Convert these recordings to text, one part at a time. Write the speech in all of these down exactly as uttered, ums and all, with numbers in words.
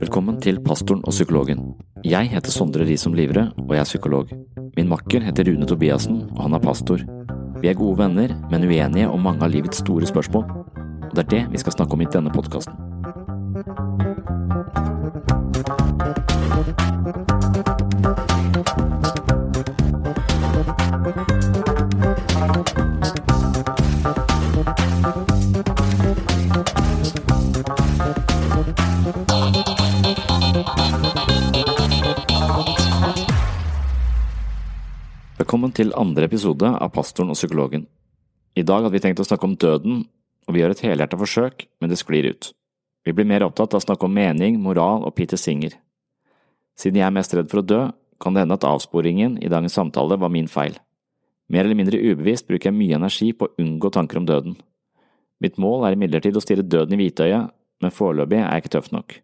Velkommen til Pastoren og psykologen. Jeg heter Sondre Riesom-Livre, og jeg er psykolog. Min makker heter Rune Tobiasen, og han er pastor. Vi er gode venner, men uenige om mange av livets store spørsmål. Og det er det vi skal snakke om I denne podcasten. Velkommen til andre episode av Pastoren og psykologen. I dag hadde vi tenkt å snakke om døden, og vi gjør et helhjertet forsøk, men det sklir ut. Vi blir mer opptatt av å snakke om mening, moral og Peter Singer. Siden jeg er mest redd for å dø, kan det hende at avsporingen I dagens samtale var min feil. Mer eller mindre ubevisst bruker jeg mye energi på å unngå tanker om døden. Mitt mål er imidlertid å stirre døden I hvitøyet, men foreløpig er jeg ikke tøff nok.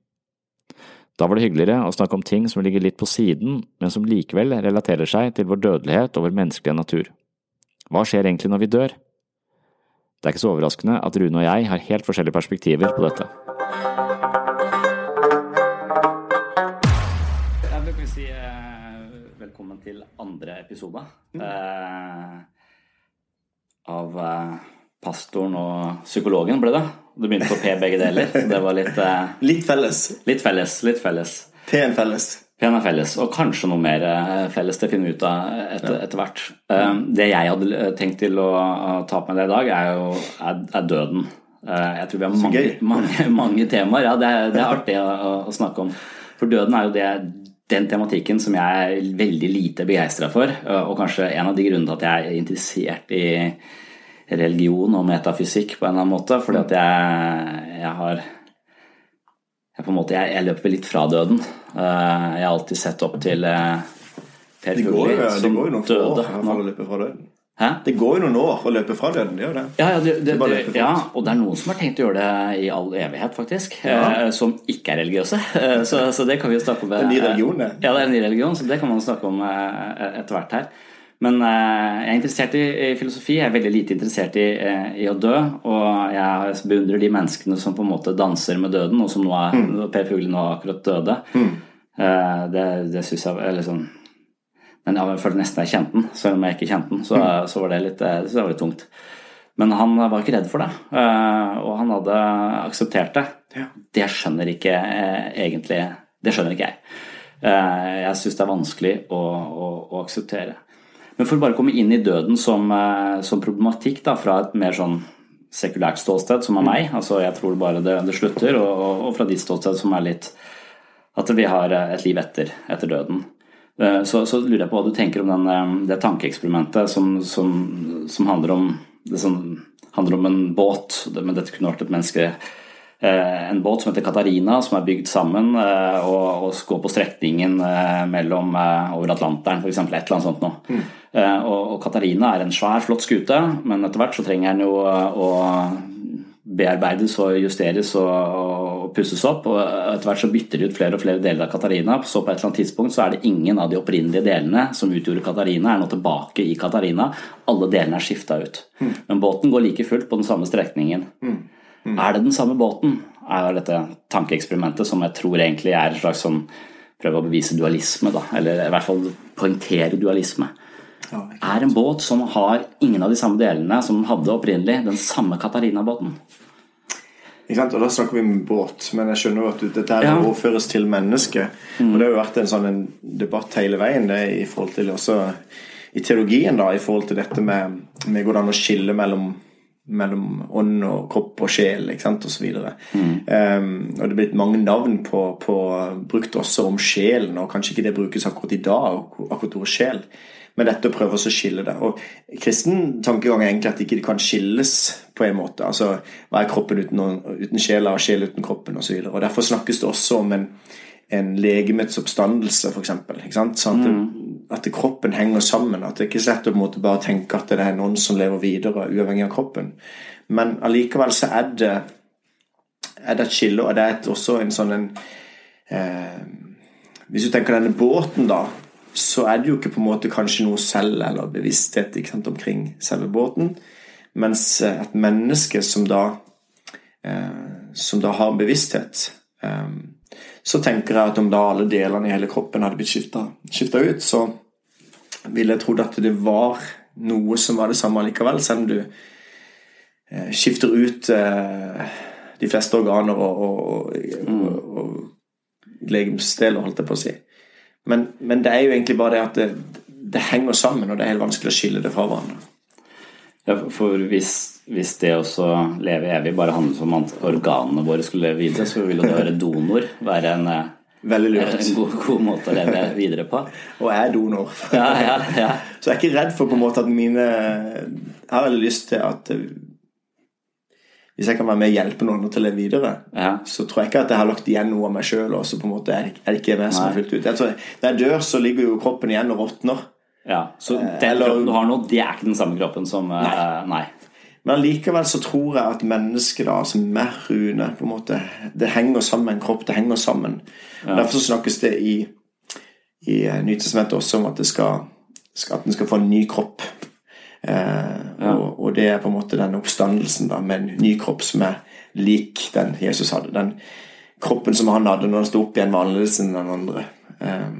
Da var det hyggeligere å snakke om ting som ligger litt på siden, men som likevel relaterer seg til vår dødelighet og vår menneskelige natur. Hva skjer egentlig når vi dør? Det er ikke så overraskende at Rune og jeg har helt forskjellige perspektiver på dette. Jeg vil si velkommen til andre episode mm. eh, av Pastoren og psykologen ble det. Det begynte på P begge deler, så det var litt... Eh, litt felles. Litt felles, litt felles. P-en felles. P-en er felles, og kanskje noe mer felles til å finne ut av etter, etter hvert. Um, det jeg hadde tenkt til å ta på meg det I dag er jo er, er døden. Uh, jeg tror vi har mange, mange, mange temaer, ja, det er, det er artig å, å snakke om. For døden er jo det, den tematikken som jeg er veldig lite begeistret for, og kanskje en av de grunnene til at jeg er interessert I... religion og metafysikk på en eller annen måte, fordi at jeg, jeg har jeg på en måte, jeg, jeg løper litt fra døden. Jeg har alltid sett opp til Per Fugelli som døde. Det går jo noen år å løpe fra døden. Hæ? Det går jo noen år å løpe fra døden, det gjør det. Ja, ja, det, det, det, ja, og det er noen som har tenkt å gjøre det I all evighet, faktisk, ja. Som ikke er religiøse. Så, så det kan vi jo snakke om. Det er en ny religion, det. Ja, det er en ny religion, så det kan man snakke om etter hvert her. Men jeg er interessert I, I filosofi, jeg er veldig lite interessert I, I å dø, og jeg beundrer de menneskene som på en måte danser med døden, og som nå er, mm. Per Fugelli nå akkurat døde. Mm. Det, det synes jeg er litt sånn, men jeg følte nesten jeg kjente den, selv om jeg ikke kjente den, så, mm. så var det litt, det synes jeg var litt tungt. Men han var ikke redd for det, og han hadde akseptert det. Ja. Det skjønner ikke egentlig, det skjønner ikke jeg. Jeg synes det er vanskelig å, å, å akseptere. Men for å bare komme inn I døden som, som problematikk da, fra et mer sånn sekulært stålsted som er meg, altså jeg tror bare det, det slutter, og, og fra ditt stålsted som er litt at vi har et liv etter, etter døden. Så, så lurer jeg på hva du tenker om den, det tankeeksperimentet som, som, som, handler om, det som handler om en båt, men dette kunne vært et menneske, en båt som heter Katarina, som er bygd sammen, og, og går på strekningen mellom over Atlanteren, for eksempel, et eller annet sånt nå. Mm. Og Katarina er en svær, flott skute, men etter hvert så trenger den jo å bearbeides og justeres og, og pusses opp, og etter hvert så bytter de ut flere og flere deler av Katarina, så på et eller annet tidspunkt så er det ingen av de opprinnelige delene som utgjorde Katarina, er nå tilbake I Katarina, alle delene er skiftet ut. Mm. Men båten går like fullt på den samme strekningen. Mm. Mm. Er det den samme båten? Er dette tankeeksperimentet som jeg tror egentlig er en slags sånn, prøve å bevise dualisme, da, eller I hvert fall poengtere dualisme. Ja, er en båt som har ingen av de samme delene som den hadde opprinnelig, den samme Katarina-båten. Ikke sant? Og da snakker vi om båt, men jeg skjønner jo at dette her ja. Overføres til menneske, mm. og det har jo vært en sånn en debatt hele veien, det, I forhold til også, I teologien da, I forhold til dette med, med hvordan å skille mellom mellom ånd og kropp og sjel, ikke sant, og så videre. Mm. Um, og det blir mange navn på, på brukt også om sjelen, og kanskje ikke det brukes akkurat I dag, akkurat ordet sjel, men dette å prøve å skille det. Og kristen tankegang er egentlig at det ikke kan skilles på en måte, altså hva er kroppen uten, uten sjela og sjel uten kroppen, og så videre. Og derfor snakkes det også om en, en legemets oppstandelse, for eksempel, ikke sant, sånn at det, mm. at kroppen henger sammen, at det ikke er slett å bare tenke at det er noen som lever videre uavhengig av kroppen, men allikevel så er det er det et skille, og det er et, også en sånn en, eh, hvis du tenker denne båten da, så er det jo ikke på en måte kanskje noe selv eller bevissthet, ikke sant, omkring selve båten, mens et menneske som da eh, som da har bevissthet eh, så tänker jag att om då alla delarna i hela kroppen hade blivit skiftat skiftat ut så ville jag tro att det var något som var det samma likaväl sen du eh, skiftar ut eh, de flesta organer och och och, mm. och, och legemsdelar håller det på sig. Men men det är ju egentligen bara det att det, det hänger samman och det är helt vanskligt att skilja det från varandra. Ja, för hvis, hvis det också lever evigt bara handlar som att organen våra skulle leva vidare så vill det vara donor vara en väldigt en god, god måte att leva vidare på och är donor. Ja, ja, ja. Så jag är inte rädd för på något att mina har väl lust till att hvis jeg kan være med og hjelpe noen til å leve videre, ja. Så tror jeg ikke at jeg har lagt igjen noe av meg selv, og så på en måte er det ikke jeg som har fyllt ut. Jeg tror, når jeg dør, så ligger jo kroppen igjen og råtner. Ja, så den Eller, kroppen du har nå, det er ikke den samme kroppen som... Nei. Nei. Men likevel så tror jeg at mennesket da, som er Rune, på en måte, det henger sammen, kropp, det henger sammen. Ja. Derfor så snakkes det i, i nytestamentet også om at, det skal, at den skal få en ny kropp. Eh, ja. og, og det er på en måte den oppstandelsen da, med en ny kropp som er lik den Jesus hadde, den kroppen som han hadde når han stod opp igjen var annerledes enn den andre eh,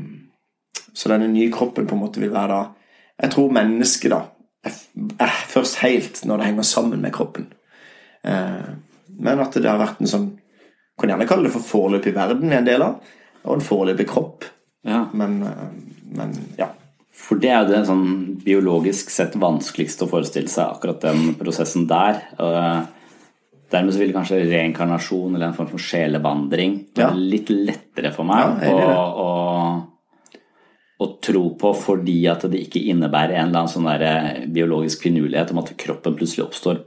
så denne nye kroppen på en måte vil være da, jeg tror mennesket da er, er først helt når det henger sammen med kroppen eh, men at det har vært en sånn, kan jeg gjerne kalle det for forløp i verden i en del av, og en forløp i kropp ja. men, men ja For det er jo det sånn biologisk sett vanskeligst å forestille seg akkurat den prosessen der. Dermed så ville kanskje reinkarnasjon eller en form for sjelevandring ja. Litt lettere for meg ja, å, å, å tro på fordi at det ikke innebærer en eller annen sånn der biologisk finurlighet om at kroppen plutselig oppstår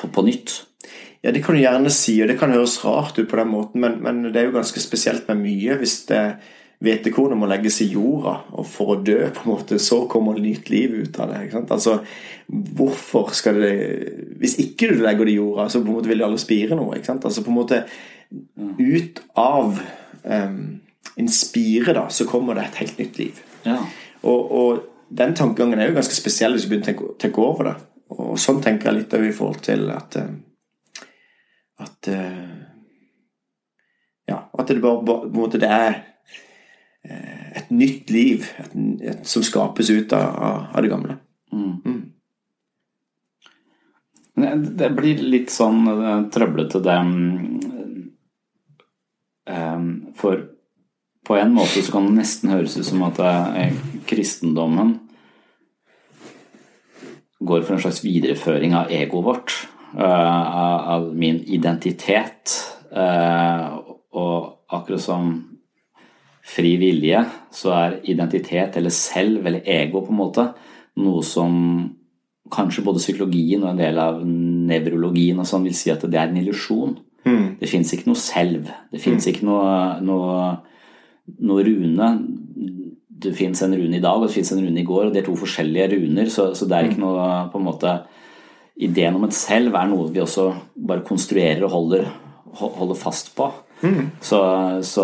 på, på nytt. Ja, det kan du gjerne si, og det kan høres rart ut på den måten, men, men det er jo ganske spesielt med mye hvis det vetekorn om å legge seg i jorda og for å dø på en måte, så kommer det nytt liv ut av det, ikke sant? Altså, hvorfor skal det, hvis ikke du legger det i jorda, så på en måte vil det alle spire nå, ikke sant? Altså på en måte ut av um, en spire da, så kommer det et helt nytt liv ja. og, og den tankegangen er jo ganske spesiell hvis vi begynner å tenke, tenke over det, og sånn tenker jeg litt over i forhold til at at ja, at det bare på en måte det er ett nytt liv et, et, som skapas ut av, av det gamla. Mm. Mm. Det blir lite sån trøblet till dem um, för på en måte så kan det nästan höras ut som att kristendomen går för en slags vidareføring av ego vårt, uh, av min identitet uh, och akkurat som fri vilje, så er identitet eller selv eller ego på en måte noe som kanskje både psykologien og en del av nevrologien og sånn vil si at det er en illusion. Mm. Det finnes ikke noe selv, det finnes mm. ikke noe, noe, noe rune. Det finnes en rune i dag og det finnes en rune i går, og det er to forskjellige runer, så, så det er ikke noe på en måte, ideen om et selv er noe vi også bare konstruerer og holder, holder fast på. Mm. Så, så,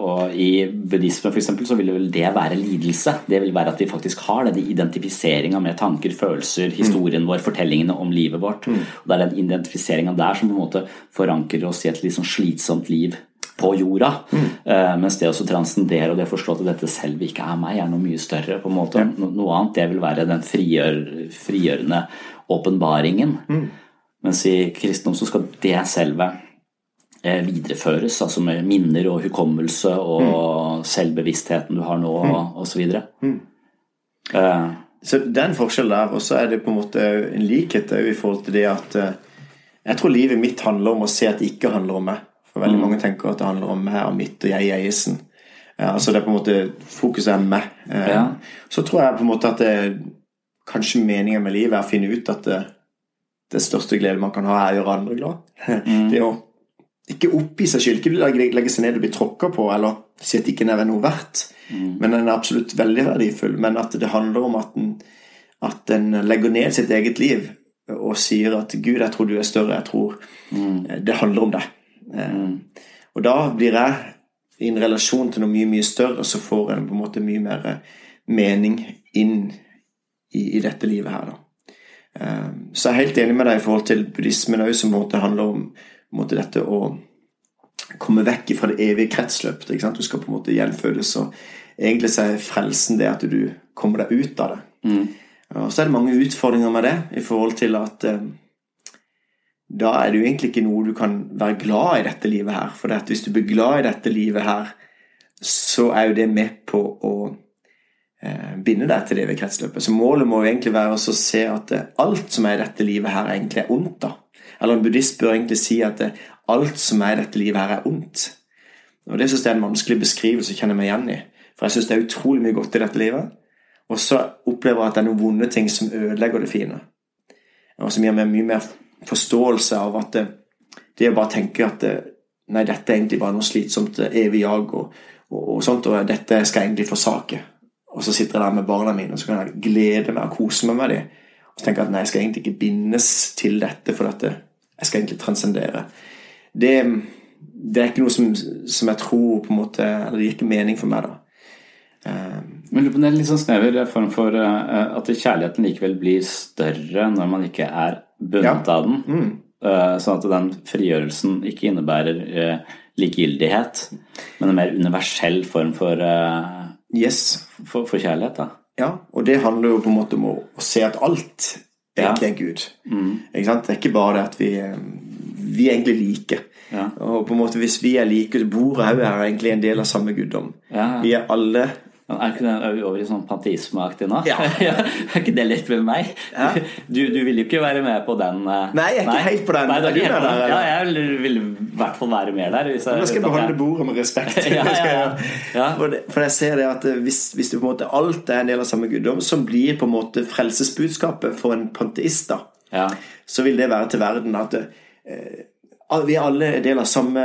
og i buddhismen for eksempel så vil vel det være lidelse, det vil være at vi faktisk har den identifiseringen med tanker, følelser, historien mm. vår, fortellingene om livet vårt mm. og det er den identifiseringen der som på en måte forankrer oss i et litt sånn slitsomt liv på jorda mm. eh, mens det også transcendere og det forstå at dette selv ikke er meg, er noe mye større på en måte, mm. no, noe annet, det vil være den frigjør, frigjørende åpenbaringen mm. mens i kristendom så skal det selve videreføres, altså med minner og hukommelse og mm. selvbevisstheten du har nå mm. og så videre mm. uh, så det er en forskjell der, og så er det på en måte en likhet i forhold til det at jeg tror livet mitt handler om å se at det ikke handler om meg, for veldig mange tenker at det handler om meg og mitt og jeg i eisen uh, altså det er på en måte fokuset er meg uh, ja. Så tror jeg på en måte at det, kanskje meningen med livet er å finne ut at det, det største glede man kan ha er å gjøre andre glad mm. det er jo ikke opp i seg selv, ikke legge seg ned og bli tråkket på, eller si at det ikke er noe verdt, mm. men den er absolutt veldig verdifull, men at det handler om at den, at den legger ned sitt eget liv, og sier at Gud, jeg tror du er større, jeg tror mm. det handler om det. Mm. Og da blir jeg i en relasjon til noe mye, mye større, så får jeg på en måte mye mer mening inn i, i dette livet her da. Så jeg er helt enig med deg i forhold til buddhismen også, som på en måte handler om måtte dette å kommer vekk fra det evige kretsløpet, ikke sant? Du skal på en måte gjenfødes, og egentlig så er frelsen det at du kommer deg ut av det. Mm. Og så er det mange utfordringer med det, I forhold til at eh, da er det jo egentlig ikke noe du kan være glad I dette livet her, for det at hvis du blir glad I dette livet her, så er jo det med på å eh, binde deg til det evige kretsløpet. Så målet må jo egentlig være å se at eh, alt som er I dette livet her egentlig er ondt da. Eller en buddhist bør egentlig si at eh, alt som er I dette livet her er ondt. Og det synes jeg er en vanskelig beskrivelse å kjenne meg igjen I. For jeg synes det er utrolig mye godt I dette livet. Og så opplever jeg at det er noen vonde ting som ødelegger det fine. Og som gir meg mye mer forståelse av at det, det er bare å tenke at det, nei, dette er egentlig bare noe slitsomt evig jag og, og, og sånt, og dette skal jeg egentlig forsake. Og så sitter jeg der med barna mine, og så kan jeg glede meg og kose meg med dem. Og så tenker jeg at nei, jeg skal egentlig ikke bindes til dette, for at jeg skal egentlig transcendere. Det, det er ikke noe som, som jeg tror på en måte, eller det gir ikke mening for meg da. Men det er litt sånn snever form for at kjærligheten likevel blir større når man ikke er bundet ja. Av den, mm. sånn at den frigjørelsen ikke innebærer likegyldighet, men en mer universell form for, yes. for, for kjærlighet da. Ja, og det handler jo på en måte om å, å se at alt egentlig er Gud. Mm. Ikke sant? Det er ikke bare det at vi, vi er egentlig like. Ja. Og på en måte hvis vi er like, så bor jeg jo her egentlig en del av samme guddom. Ja. Vi er alle... Er ikke det over I sånn panteismeaktig nå? Ja. Er ikke det litt med meg? Ja. Du, du vil jo ikke være med på den... Nei, jeg er ikke nei. Helt på den. Nei, er du med der? Ja, jeg vil I hvert fall være med der. Hvis jeg, nå skal jeg behandle bordet med respekt. ja, ja, ja. Ja. For, for jeg ser det at hvis, hvis det på en måte alt er en del av samme guddom, så blir på en måte frelsesbudskapet for en panteist da. Ja. Så vil det være til verden at... Eh, vi er alle del av samme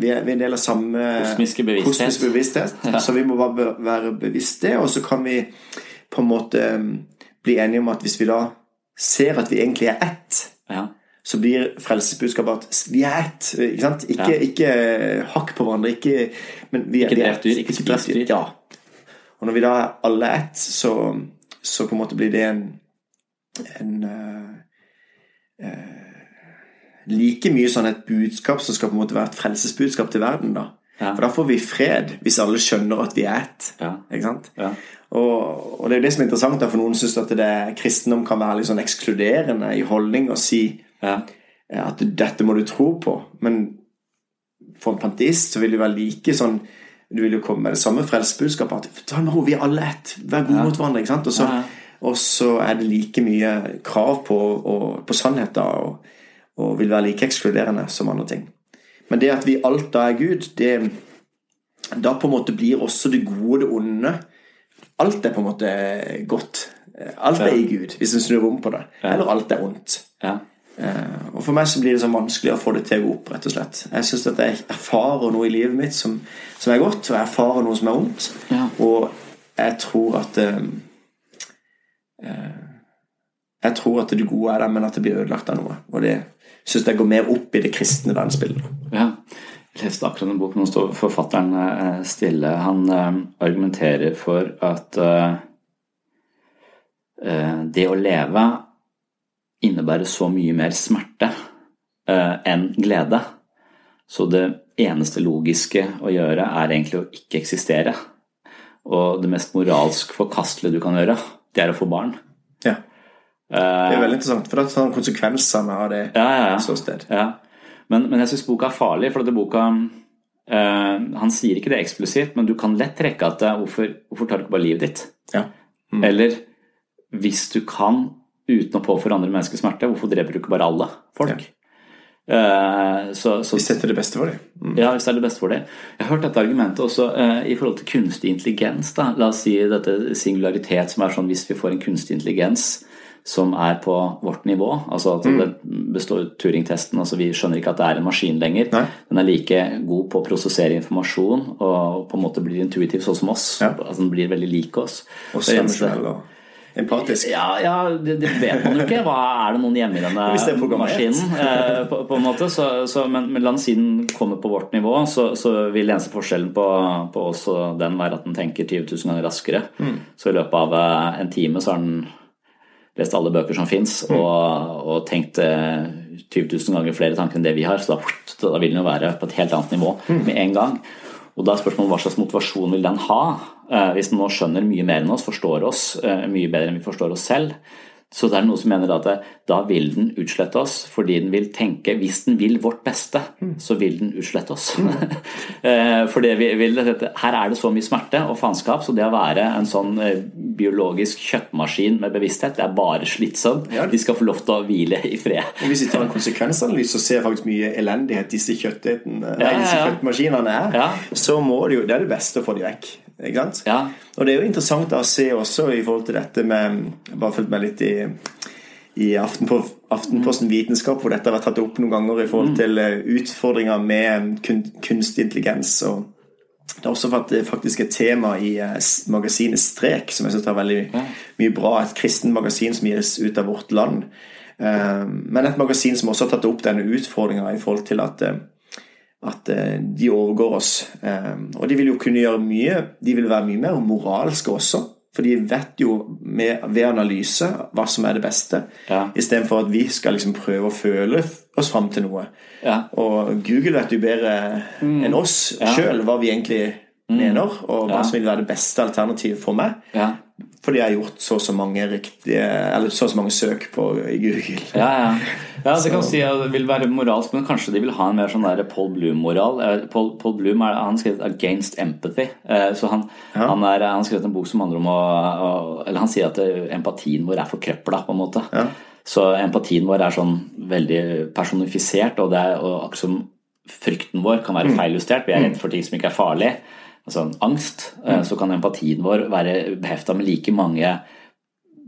vi er, vi er del av samme kosmiske bevissthet, kosmiske bevissthet ja. Så vi må bare be, være bevisste og så kan vi på en måte bli enige om at hvis vi da ser at vi egentlig er ett ja. Så blir frelsesbudskapet at vi er ett, ikke sant? Ikke, ja. Ikke hakk på hverandre ikke, men vi er, ikke drepdyr, ikke spisedyr ja. Og når vi da alle er ett så, så på en måte blir det en en øh, øh, like mye sånn et budskap som skal på en måte være et frelsesbudskap til verden da. Ja. For da får vi fred hvis alle skjønner at vi er ett ja. Ikke sant? Ja. Og, og det er jo det som er interessant da, for noen synes at det, kristendom kan være litt sånn ekskluderende I holdning og si ja. At dette må du tro på men for en panteist så vil du være like sånn du vil jo komme med det samme frelsesbudskapet at vi er alle ett, vær god ja. Mot hverandre ikke sant? Og, så, ja. Og så er det like mye krav på, og, på sannhet da og og vil være like ekskluderende som andre ting. Men det at vi alt da er Gud, det, da på en måte blir også det gode og det onde. Alt er på en måte godt. Alt er I Gud, hvis man snur om på det. Eller alt er ondt. Ja. Og for meg så blir det så vanskelig å få det til å gå opp, rett og slett. Jeg synes at jeg erfarer noe I livet mitt som, som er godt, og jeg erfarer noe som er ondt. Ja. Og jeg tror at... Øh, øh, jeg tror at det gode er det, men at det blir ødelagt av noe. Og det... synes jeg går mer opp I det kristne verdensbildet ja. Jeg leste akkurat en bok nå står forfatteren stille han argumenterer for at det å leve innebærer så mye mer smerte enn glede så det eneste logiske å gjøre er egentlig å ikke eksistere og det mest moralsk forkastelige du kan gjøre det er å få barn ja Det er veldig interessant, for det er sånn konsekvensene av det ja, ja, ja. Så sted. Ja. Men, men jeg synes boka er farlig, for at boka, eh, han sier ikke det eksplisitt, men du kan lett trekke at hvorfor, hvorfor tar du ikke bare livet ditt? Ja. Mm. Eller hvis du kan, uten å påføre andre menneskers smerte, hvorfor dreper du ikke bare alle folk? Ja. Eh, så, så, hvis dette er det beste for deg. Mm. Ja, hvis det er det beste for deg. Jeg har hørt dette argumentet også eh, I forhold til kunstig intelligens. Da. La oss si dette singularitet som er sånn, hvis vi får en kunstig intelligens, som er på vårt nivå altså at mm. det består Turing-testen altså vi skjønner ikke at det er en maskin lenger Nei. Den er like god på å prosessere informasjon og på en måte blir intuitiv sånn som oss, ja. Altså den blir veldig lik oss og sammenskjell og empatisk ja, ja det, det vet man jo ikke hva er det noen hjemme I denne maskinen eh, på, på en måte så, så, men, men la den siden komme på vårt nivå så, så vil eneste forskjellen på, på oss og den være at den tenker tyve tusen ganger raskere mm. så I løpet av en time så er den lest alle bøker som finnes og, og tenkte tyve tusen ganger flere tanker enn det vi har, så da, da vil den jo være på et helt annet nivå med en gang. Og da er spørsmålet hva slags motivasjon vil den ha? Hvis den nå skjønner mye mer enn oss, forstår oss mye bedre enn vi forstår oss selv, så det er noe som mener at da vil den utslette oss, fordi den vil tenke, hvis den vil vårt beste, så vil den utslette oss. For det vi vil, her er det så mye smerte og faenskap, så det å være en sånn biologisk kjøttmaskin med bevissthet, det er bare slitsomt. De skal få lov til å hvile i fred. Og hvis vi tar en konsekvensanalyse og ser faktisk mye elendighet disse, nei, disse kjøttmaskinene er, så må det jo, det er det beste å få de vekk. Ja. Og det er jo interessant å se også i forhold til dette med bare følt meg litt i, i Aftenposten Vitenskap hvor dette har vært tatt opp noen ganger i forhold til utfordringer med kun, kunstig intelligens og det har også faktisk et tema i magasinet Strek som jeg synes er veldig mye bra et kristen magasin som gis ut av vårt land men et magasin som også har tatt opp denne utfordringen i forhold til at at de overgår oss og de vil jo kunne gjøre mye de vil være mye mer moralske også for de vet jo med, ved analyse hva som er det beste ja. I stedet for at vi skal liksom prøve å føle oss frem til noe ja. Og Google vet jo bedre mm. enn oss ja. Selv hva vi egentlig mm. mener og hva ja. Som vil være det beste alternativet for meg ja. Fordi jeg har gjort så så mange riktige eller så så mange søk på i Google. Ja ja. Ja, det kan si det vil være moralsk, men kanskje de vil ha en mer sånn der Paul Bloom moral. Paul, Paul Bloom er han skrevet Against Empathy. Så han ja. han er han skrevet en bok som handler om å, å eller han sier at empatien vår er forkrøpla på en måte. Ja. Så empatien vår er sånn veldig personifisert og det er og akkurat som frykten vår kan være feiljustert. Vi er redd for ting som ikke er farlig. Altså angst, så kan empatien vår være beheftet med like mange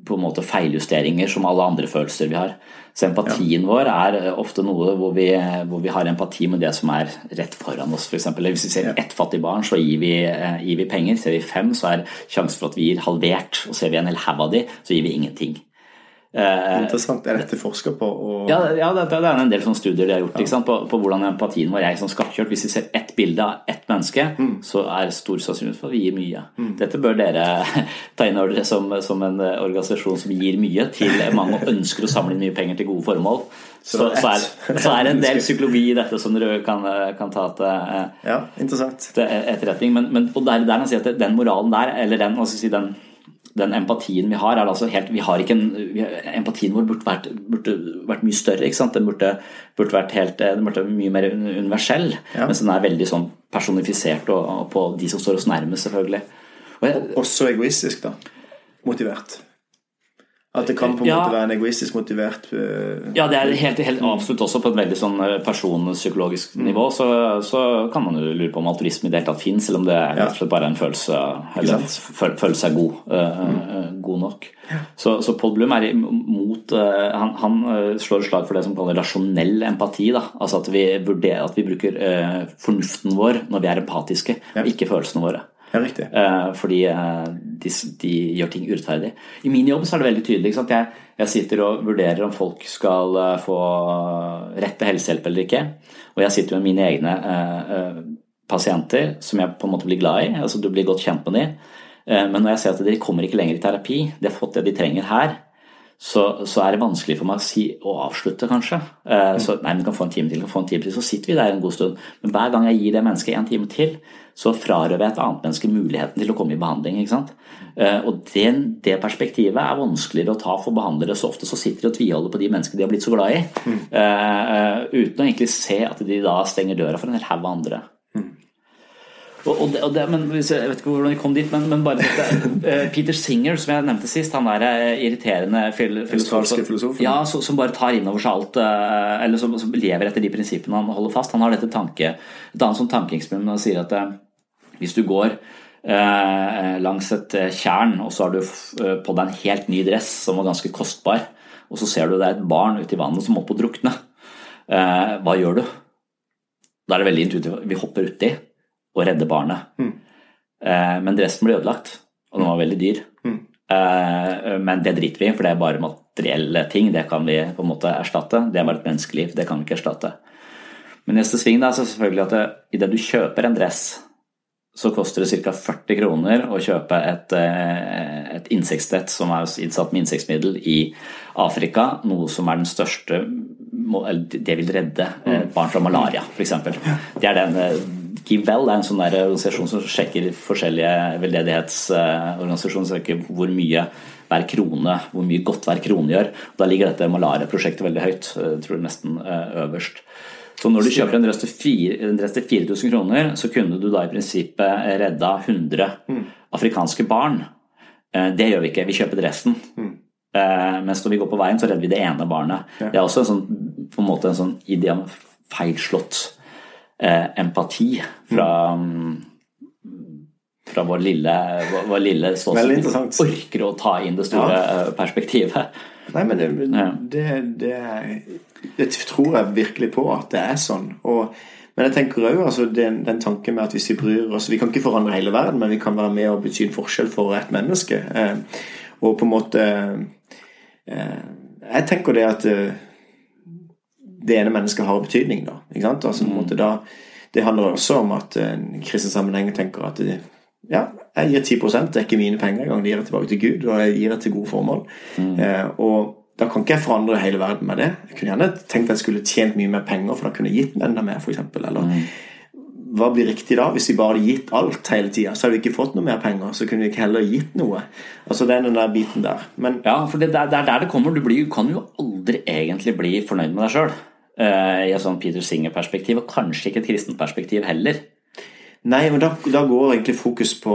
på en måte feiljusteringer som alle andre følelser vi har. Så empatien ja. Vår er ofte noe hvor vi, hvor vi har empati med det som er rett foran oss, for eksempel. Hvis vi ser ett fattig barn, så gir vi, gir vi penger. Ser vi fem, så er sjansen for at vi gir halvert, og ser vi en hel hav av de, så gir vi ingenting. Interessant, er dette forsker på? Og... Ja, ja, det er en del sånne studier de har gjort ja. Ikke sant? På, på hvordan empatien vår er som skakkjørt. Hvis vi ser ett bilde av ett menneske mm. så er stor sannsynlighet for at vi gir mye mm. Dette bør dere ta inn over dere som, som en organisasjon som gir mye til mange og ønsker å samle mye penger til gode formål så, så, så, er, så er det en del psykologi i dette som dere kan, kan ta til, ja, interessant. Til etterretning men, men, og der, der kan jeg si at den moralen der eller den, hva skal jeg si, den den empatien vi har er altså helt vi har ikke en, empatien vår burde vært, burde vært mye større, ikke sant? Den burde, burde vært helt den burde vært mye mer universell, ja. Mens den er veldig sånn personifisert og, og på de som står oss nærmest selvfølgelig. Og jeg, også egoistisk da, motivert. At det kan på en måte ja. Være en egoistisk motivert uh, ja, det er helt, helt absolutt også på et veldig sånn personpsykologisk nivå, så, så kan man jo lure på om altruisme i det hele tatt finnes, eller om det er ja. Bare en følelse eller følelse seg god, uh, uh, god nok ja. så, så Paul Bloom er imot uh, han, han slår et slag for det som kalles rasjonell empati da. Altså at vi, vurderer, at vi bruker uh, fornuften vår når vi er empatiske ja. Og ikke følelsene våre Ja, riktig. Fordi de, de gjør ting urettferdig. I min jobb så er det veldig tydelig at jeg, jeg sitter og vurderer om folk skal få rett til helsehjelp eller ikke. Og jeg sitter med mine egne eh, pasienter som jeg på en måte blir glad i. Altså du blir godt kjent med dem. Eh, men når jeg ser at de kommer ikke lenger i terapi, de har fått det de trenger her, så, så er det vanskelig for meg å, si, å avslutte kanskje. Eh, så nei, men kan få en time til, kan få en time til. Så sitter vi der en god stund. Men hver gang jeg gir det mennesket en time til, så frarøver et annet menneske muligheten til å komme i behandling, ikke sant? Og det, det perspektivet er vanskeligere å ta for behandlere så ofte, så sitter de og tviholder på de menneskene de har blitt så glad i, mm. uh, uten å egentlig se at de da stenger døra for en hel haug av andre. Mm. Og, og, det, og det, men jeg vet ikke hvordan de kom dit, men, men bare dette, uh, Peter Singer, som jeg nevnte sist, han er uh, irriterende fil, filosof, filosof. Ja, så, som bare tar inn over seg alt, uh, eller som, som lever etter de prinsippene han holder fast. Han har dette tanke, et annet sånn tankeeksperiment, han sier at uh, hvis du går eh, langs et tjern og så har du eh, på deg en helt ny dress som var ganske kostbar og så ser du det er et barn ute i vannet som må på drukne eh, hva gjør du? Da er det veldig intuitivt vi hopper uti og redder barnet mm. eh, men dressen ble ødelagt og den var veldig dyr mm. eh, men det driter vi for det er bare materielle ting det kan vi på en måte erstatte det er bare et menneskeliv, det kan vi ikke erstatte men neste sving da, så er selvfølgelig at det, i det du kjøper en dress så koster det cirka førti kroner å kjøpe et, et insektstett som er innsatt med insektmiddel i Afrika, noe som er den største det vil redde barn fra malaria for eksempel. Det er den Givel er en sånn der organisasjon som sjekker forskjellige veldedighetsorganisasjoner, sjekker hvor mye hver krone, hvor mye godt hver krone gjør. Da ligger dette malaria-prosjektet veldig høyt, tror jeg nesten øverst. Så når du kjøper en dress til fire tusen kroner, så kunne du da i prinsippet redda hundre afrikanske barn. Det gjør vi ikke, vi kjøper dressen. Mens når vi går på veien, så redder vi det ene barnet. Det er også en sånn, på en måte en sånn ideen feilslått Eh, empati fra mm. fra vår lille vår lille sånn som orker å ta in det store ja. perspektivet. Nej men det det, det det tror jeg virkelig på at det er sånn og men jeg tänker ju alltså den den tanken med att vi bryr oss vi kan inte förändra hela världen men vi kan vara med och betyda forskel för ett människa eh, och på något eh, jag tänker det att det ene mennesket har betydning da, ikke sant? Altså, mm. måte, da, det handler også om at en kristen sammenheng tenker at det, ja, jeg gir ti prosent, det er ikke mine penger engang, jeg gir det tilbake til Gud, og jeg gir det til gode formål. Mm. Eh, og da kan ikke jeg forandre hele verden med det. Jeg kunne gjerne tenkt at jeg skulle tjent mye mer penger, for da kunne jeg gitt enda mer, for eksempel. Eller, mm. hva blir riktig da? Hvis vi bare hadde gitt alt hele tiden, så hadde vi ikke fått noe mer penger, så kunne vi ikke heller gitt noe. Altså, det er den der biten der. Men, ja, for det er der, der det kommer. Du blir, kan jo aldri egentlig bli fornøyd med deg selv. I et sånn Peter Singer-perspektiv og kanskje ikke et kristent perspektiv heller. Nei, men da, da går egentlig fokus på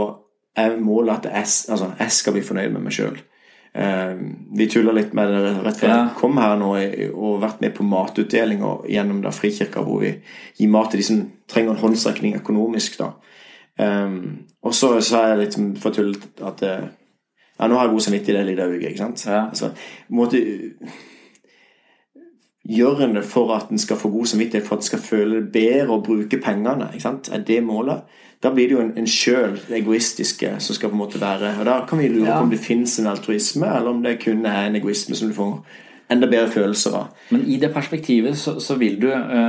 målet at jeg, altså, jeg skal bli fornøyd med meg selv. Uh, vi tuller litt med det rett før ja. Jeg kom her nå og vært med på matutdeling og gjennom da frikirka hvor vi gir mat til de som trenger en håndstrekning økonomisk da. Um, og så sa jeg litt fortullet at uh, ja, nå har jeg god samvittig i det lille uke, ikke sant? Ja. Altså, måtte gjør en det for at den skal få god samvittighet, for at den skal føle det bedre og bruke pengene, ikke sant? Er det målet? Da blir det jo en, en selv egoistiske som skal på en måte være, og da kan vi lure ja. På om det finnes en altruisme, eller om det kun er en egoisme som du får enda bedre følelser av. Men i det perspektivet så, så, vil, du,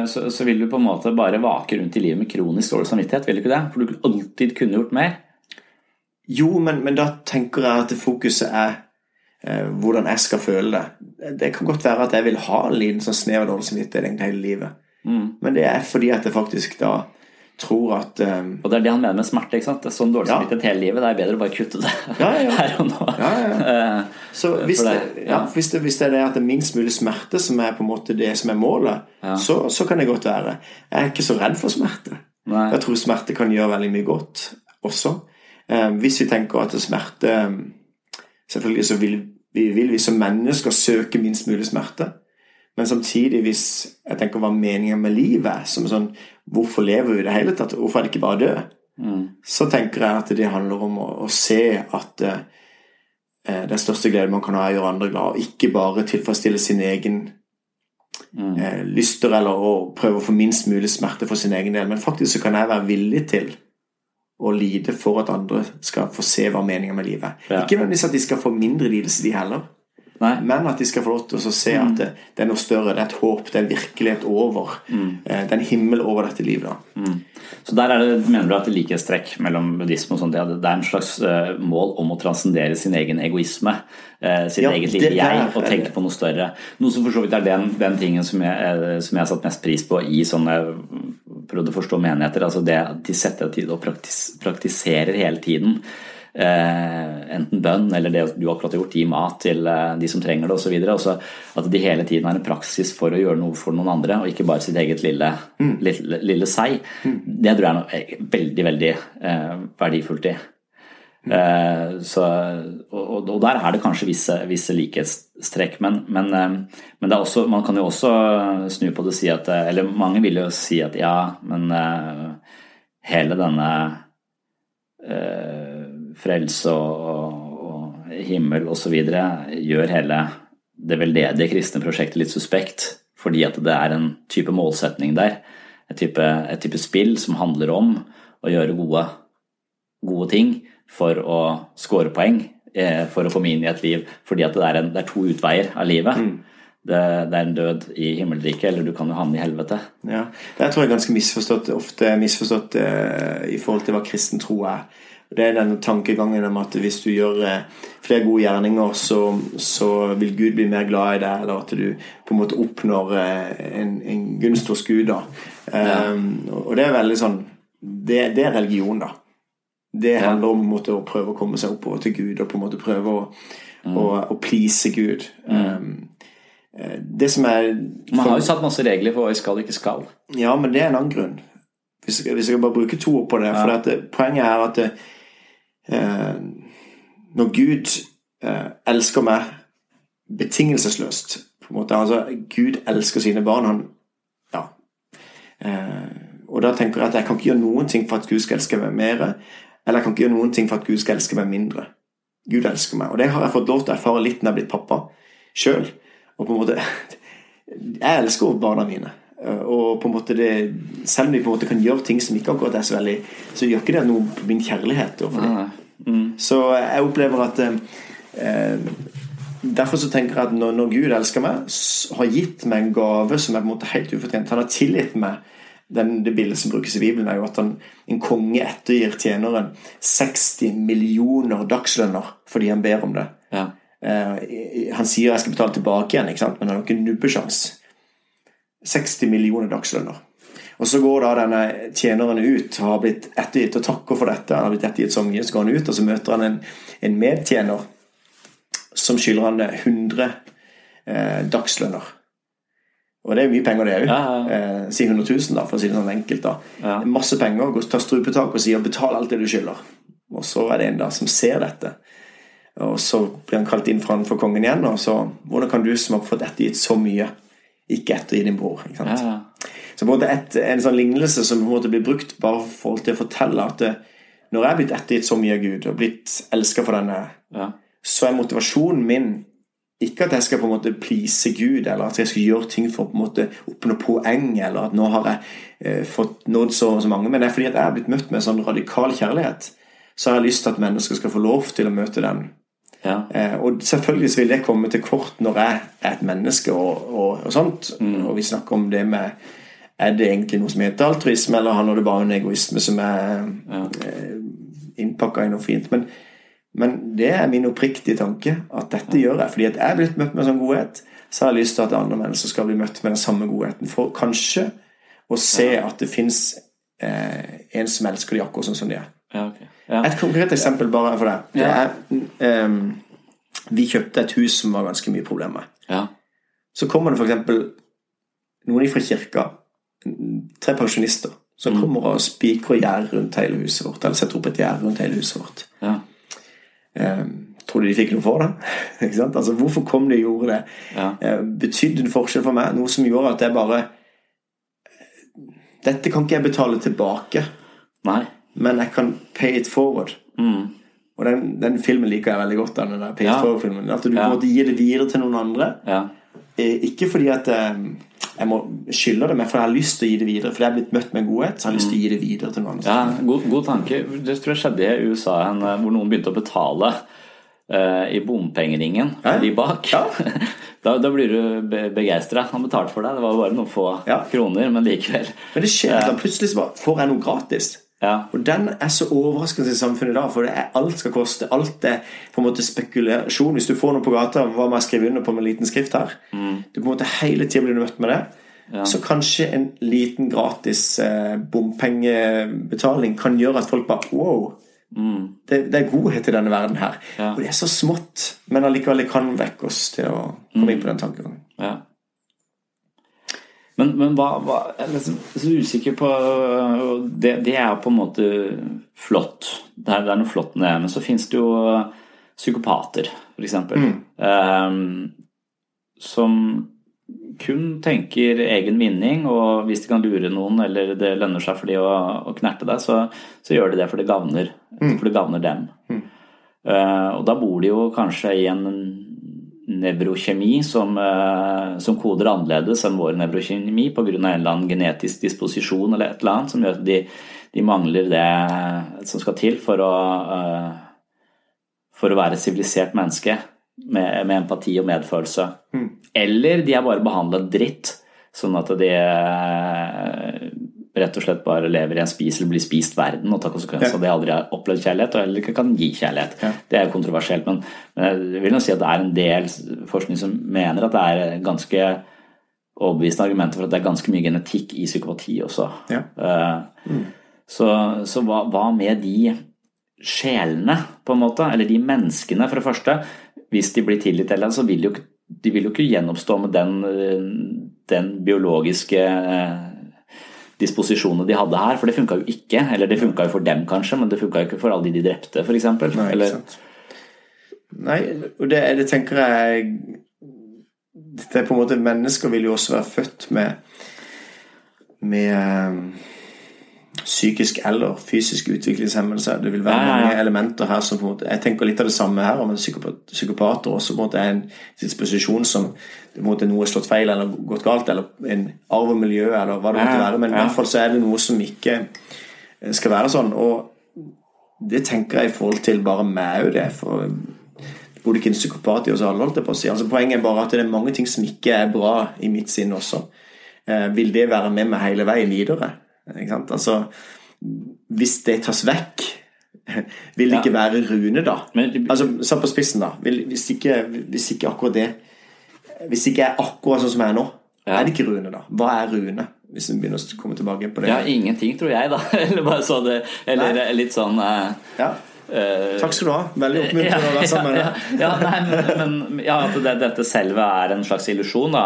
så, så vil du på en måte bare vake rundt i livet med kronisk dårlig samvittighet, vil du ikke det? For du alltid kunne gjort mer. Jo, men, men da tenker jeg at fokuset er hvordan jeg skal føle det. Det kan godt være at jeg vil ha en liten sånn snev av dårlig samvittighet egentlig hele livet. Mm. Men det er fordi at jeg faktisk da tror at um... Og det er det han mener med smerte, ikke sant? Sånn dårlig samvittighet hele livet, det er bedre å bare kutte det ja, ja. Her og nå. Ja, ja. Så hvis det, ja, hvis, det, hvis det er det at det er minst mulig smerte som er på en måte det som er målet, ja. så, så kan det godt være. Jeg er ikke så redd for smerte. Nei. Jeg tror smerte kan gjøre veldig mye godt også. Um, hvis vi tenker at smerte um, selvfølgelig så vil vi, vil vi som mennesker søke minst mulig smerte, men samtidig hvis jeg tenker hva meningen med livet er, som er sånn, hvorfor lever vi det hele tatt, hvorfor er det ikke bare død? Mm. Så tenker jeg at det handler om å, å se at eh, den største gleden man kan ha er å gjøre andre glad, og ikke bare tilfredsstille sin egen mm. eh, lyster, eller å prøve å få minst mulig smerte for sin egen del, men faktisk så kan jeg være villig til og lide for at andre skal få se hva meningen med livet er. Ja. Ikke nødvendigvis at de skal få mindre lidelse de heller, Nei. Men at de skal få lov til å se mm. at det, det er noe større, det er et håp, det er en virkelighet over, mm. eh, det er en himmel over dette livet. Mm. Så der er det, mener du at det likhetstrekk mellom buddhisme og sånt, det er en slags uh, mål om å transcendere sin egen egoisme, uh, sin ja, eget lille jeg, og tenke på noe større. Noe som for så vidt er den, den tingen som jeg, som jeg har satt mest pris på i sånne prøvde å forstå menigheter, altså det at de setter tid og praktis, praktiserer hele tiden eh, enten bønn eller det du akkurat har gjort, gi mat til eh, de som trenger det og så videre, og så at de hele tiden har en praksis for å gjøre noe for noen andre og ikke bare sitt eget lille, mm. lille, lille seg mm. det tror jeg er noe veldig, veldig eh, verdifullt i mm. eh, så, og, og der er det kanskje visse, visse likhetstrekk, men, men, eh, men det er også, man kan jo også snu på det og si at, eller mange vil jo si at ja, men eh, hele denne eh, frelse og, og himmel og så videre gjør hele det veldedige kristne prosjektet litt suspekt, fordi at det er en type målsetning der, et type, et type spill som handler om å gjøre gode, gode ting for å score poeng, eh, for å komme inn i et liv, fordi at det er, en, det er to utveier av livet. Mm. Det, det er en død I himmelriket, eller du kan jo hamne I helvete. Ja, det tror jeg er ganske misforstått, ofte misforstått uh, I forhold til hva kristen tro er. Det er den tankegangen om at hvis du gjør uh, flere gode gjerninger, så, så vil Gud bli mer glad I deg, eller at du på en måte oppnår uh, en, en gunst hos Gud. Da. Um, ja. Og det er veldig sånn, det, det er religion da. Det handler om på en måte å prøve å komme seg oppover til Gud og på en måte prøve å, mm. å, å please Gud. Um, det som er man har jo satt masse regler for hva jeg skal og ikke skal. Ja, men det er en annen grunn. Hvis jeg, hvis jeg bare bruker to ord på det, ja. For det, poenget er at eh, når Gud eh, elsker meg betingelsesløst, på en måte, altså Gud elsker sine barn, han, ja. Eh, og da tenker jeg at jeg kan ikke gjøre noen ting for at Gud skal elske meg mer. Eller jeg kan ikke gjøre noen ting for at Gud skal elske meg mindre. Gud elsker meg. Og det har jeg fått lov til å erfare litt når jeg har blitt pappa selv. Og på en måte, jeg elsker barna mine. Og på en måte det, selv om vi på en måte kan gjøre ting som ikke akkurat er så veldig, så gjør ikke det noe på min kjærlighet overfor det. Mm. Så jeg opplever at eh, derfor så tenker jeg at når, når Gud elsker meg, har gitt meg en gave som er på en måte helt ufortjent. Han har tilgitt meg. Den, det bildet som brukes I Bibelen er jo at han, en konge ettergir tjeneren seksti millioner dagslønner fordi han ber om det ja. eh, han sier jeg skal betale tilbake igjen ikke sant? Men han har ikke nubbesjans seksti millioner dagslønner og så går da denne tjeneren ut og har blitt ettergitt og takker for dette han har blitt ettergitt så mye, så går han ut og så møter han en, en medtjener som skylder han hundre dagslønner og det er mye penger det er jo ja, ja. eh, si hundre tusen da, for å si det sånn enkelt da ja. Masse penger, går, tar strupetak og sier betal alt det du skylder og så er det en da som ser dette og så blir han kalt inn foran for kongen igjen og så, hvordan kan du som har fått ettergitt så mye ikke ettergi din bror ikke sant? Ja. Så på en måte et, en sånn lignelse som på en måte blir brukt bare for til å fortelle at det, når jeg har blitt ettergitt så mye av Gud og blitt elsket for denne ja. Så er motivasjonen min ikke at jeg skal på en måte please Gud, eller at jeg skal gjøre ting for å på en måte oppnå poeng, eller at nå har jeg eh, fått nådd så, så mange, men det er fordi at jeg har blitt møtt med sånn radikal kjærlighet, så har jeg lyst til at mennesker skal få lov til å møte den. Ja. Eh, og selvfølgelig vil det komme til kort når jeg er et menneske og, og, og sånt, mm. og vi snakker om det med, er det egentlig noe som heter altruisme, eller handler det bare om en egoisme som er ja. eh, innpakket I noe fint, men men det er min oppriktige tanke at dette gjør jeg, fordi at jeg er blitt møtt med sånn godhet, så har jeg lyst til at andre mennesker skal bli møtt med den samme godheten for kanskje å se at det finnes eh, en som elsker de akkurat sånn som de er ja, okay. ja. Et konkret eksempel bare for deg det er um, vi kjøpte et hus som var ganske mye problemer ja. Så kommer det for eksempel noen fra kirka tre pensjonister som kommer og spiker og gjær rundt hele huset vårt eller setter opp et gjær rundt hele huset vårt ja Eh, tror du de fikk noe for det altså hvorfor kom de og gjorde det ja. eh, betydde en forskjell for meg noe som gjorde at jeg bare dette kan ikke jeg betale tilbake nei men jeg kan pay it forward mm. og den, den filmen liker jeg veldig godt den der pay ja. It forward filmen at du ja. Måtte gi det videre til noen andre ja. eh, ikke fordi at eh, jeg må skylde det men for jeg har lyst til å gi det videre for jeg har blitt møtt med godhet så jeg har lyst til å gi det videre til noen andre ja, god, god tanke det tror jeg skjedde I U S A hvor noen begynte å betale I bompengeringen de bak ja. da, da blir du begeistret han betalte for deg, det var bare noen få ja. Kroner men likevel men det skjer da plutselig bare, får jeg noe gratis ja. Og den er så overraskende I samfunnet I dag for det er, alt skal koste alt er på en måte spekulasjon hvis du får noe på gata, hva må jeg skrive under på med en liten skrift her mm. du på en måte hele tiden blir møtt med det ja. Så kanskje en liten gratis eh, bompengebetaling kan gjøre at folk bare wow Mm. Det, det er godhet I denne verden her ja. Og det er så smått men allikevel det kan vekke oss til å komme mm. inn på den tankegangen ja. men, men hva, hva jeg er liksom så usikker på det, det er på en måte flott det er, det er noe flott med det men så finnes det jo psykopater for eksempel mm. um, som kun tenker egen vinning og hvis de kan lure noen eller det lønner seg for de å, å knerte deg så, så gjør de det for det gavner mm. for det gavner dem mm. uh, og da bor de jo kanskje I en nevrokjemi som, uh, som koder annerledes enn vår nevrokjemi på grunn av en eller annen genetisk disposisjon eller et eller annet som gjør at de, de mangler det som skal til for å uh, for å være et sivilisert menneske med, med empati och medfølelse. Mm. Eller de är bara behandlat dritt sånn att det rett og slett bare lever i en spis eller blir spist verden og tar konsekvenser av det aldri har opplevd kjærlighet og heller ikke kan gi kjærlighet. Ja. Det er jo kontroversielt, men, men jeg vil nok si at det er en del forskning som mener at det er ganske overbevisende argumenter for at det er ganske mye genetikk I psykopati også. Ja. Uh, mm. Så, så hva, hva med de sjelene på en måte, eller de menneskene for det første, hvis de blir tillit eller så vil jo, de vil jo ikke gjenoppstå med den, den biologiske disposisjonen de hadde her, for det funket jo ikke, eller det funket jo for dem kanskje, men det funket jo ikke for alle de de drepte, for eksempel. Nei, eller... Nei og det, det tenker jeg, det er på en måte, mennesker vil jo også være født med, med psykisk eller fysisk utviklingshemmelse. Det vil være ja, ja, ja. Mange elementer her som på en måte, jeg tenker litt av det samme her, om psykopat, psykopater også på en måte er en disposisjon som på en måte noe slått feil eller gått galt, eller en arv og miljø, eller hva det måtte være, men I hvert fall så er det noe som ikke skal være sånn, og det tenker jeg I forhold til bare meg og det, for det burde ikke en psykopat I oss alle holdt det på å si, altså poenget er bare at det er mange ting som ikke er bra I mitt sinn også, eh, vil det være med meg hele veien videre? Altså, hvis det tas vekk vil det ikke være Rune da altså, satt på spissen da vil, hvis, ikke, hvis ikke akkurat det hvis ikke jeg er akkurat sånn som jeg er nå ja. Er det ikke Rune da? Hva er Rune? Hvis vi begynner å komme tilbake på det ja, ingenting tror jeg da eller bare sånn, eller Nei. Litt sånn uh... ja Takk skal du ha, veldig oppmuntrende å være sammen med deg ja, ja, ja, men, men ja, at det, dette selve er en slags illusjon da,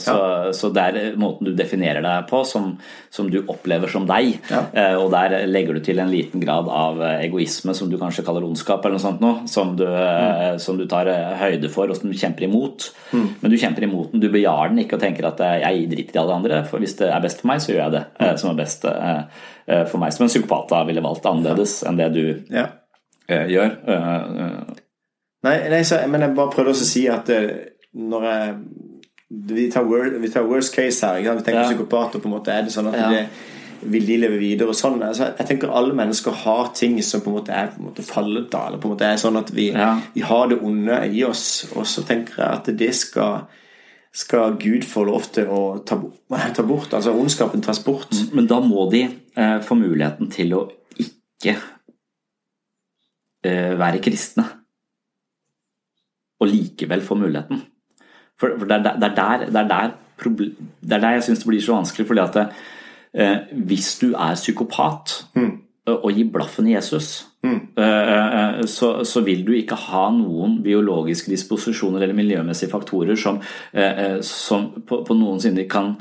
så, ja. Så det er måten du definerer deg på som, som du opplever som deg ja. Og der legger du til en liten grad av egoisme som du kanskje kaller ondskap eller noe sånt nå, som, du, mm. som du tar høyde for og som du kjemper imot mm. men du kjemper imot den, du bejar den ikke og tenker at jeg driter I alle andre for hvis det er best for meg så gjør jeg det mm. som er best for meg som en psykopat da, ville valgt annerledes ja. Enn det du ja. Gjør nei, nei så, men jeg bare prøvde også å si at når jeg vi tar, word, vi tar worst case her vi tenker ja. Psykopater på en måte er det sånn at ja. Det, vil de leve videre og sånn altså, jeg tenker alle mennesker har ting som på en måte er på en måte fallet da, eller på en måte er sånn at vi, ja. Vi har det onde I oss og så tenker jeg at det skal skal Gud få lov til å ta, ta bort, altså ondskapen tas bort men da må de eh, få muligheten til å ikke være kristne og likevel få muligheten for, for det, er, det, er der, det, er der, det er der jeg synes det blir så vanskelig fordi at eh, hvis du er psykopat mm. og gir blaffen I Jesus mm. eh, så, så vil du ikke ha noen biologiske disposisjoner eller miljømessige faktorer som, eh, som på, på noensinne kan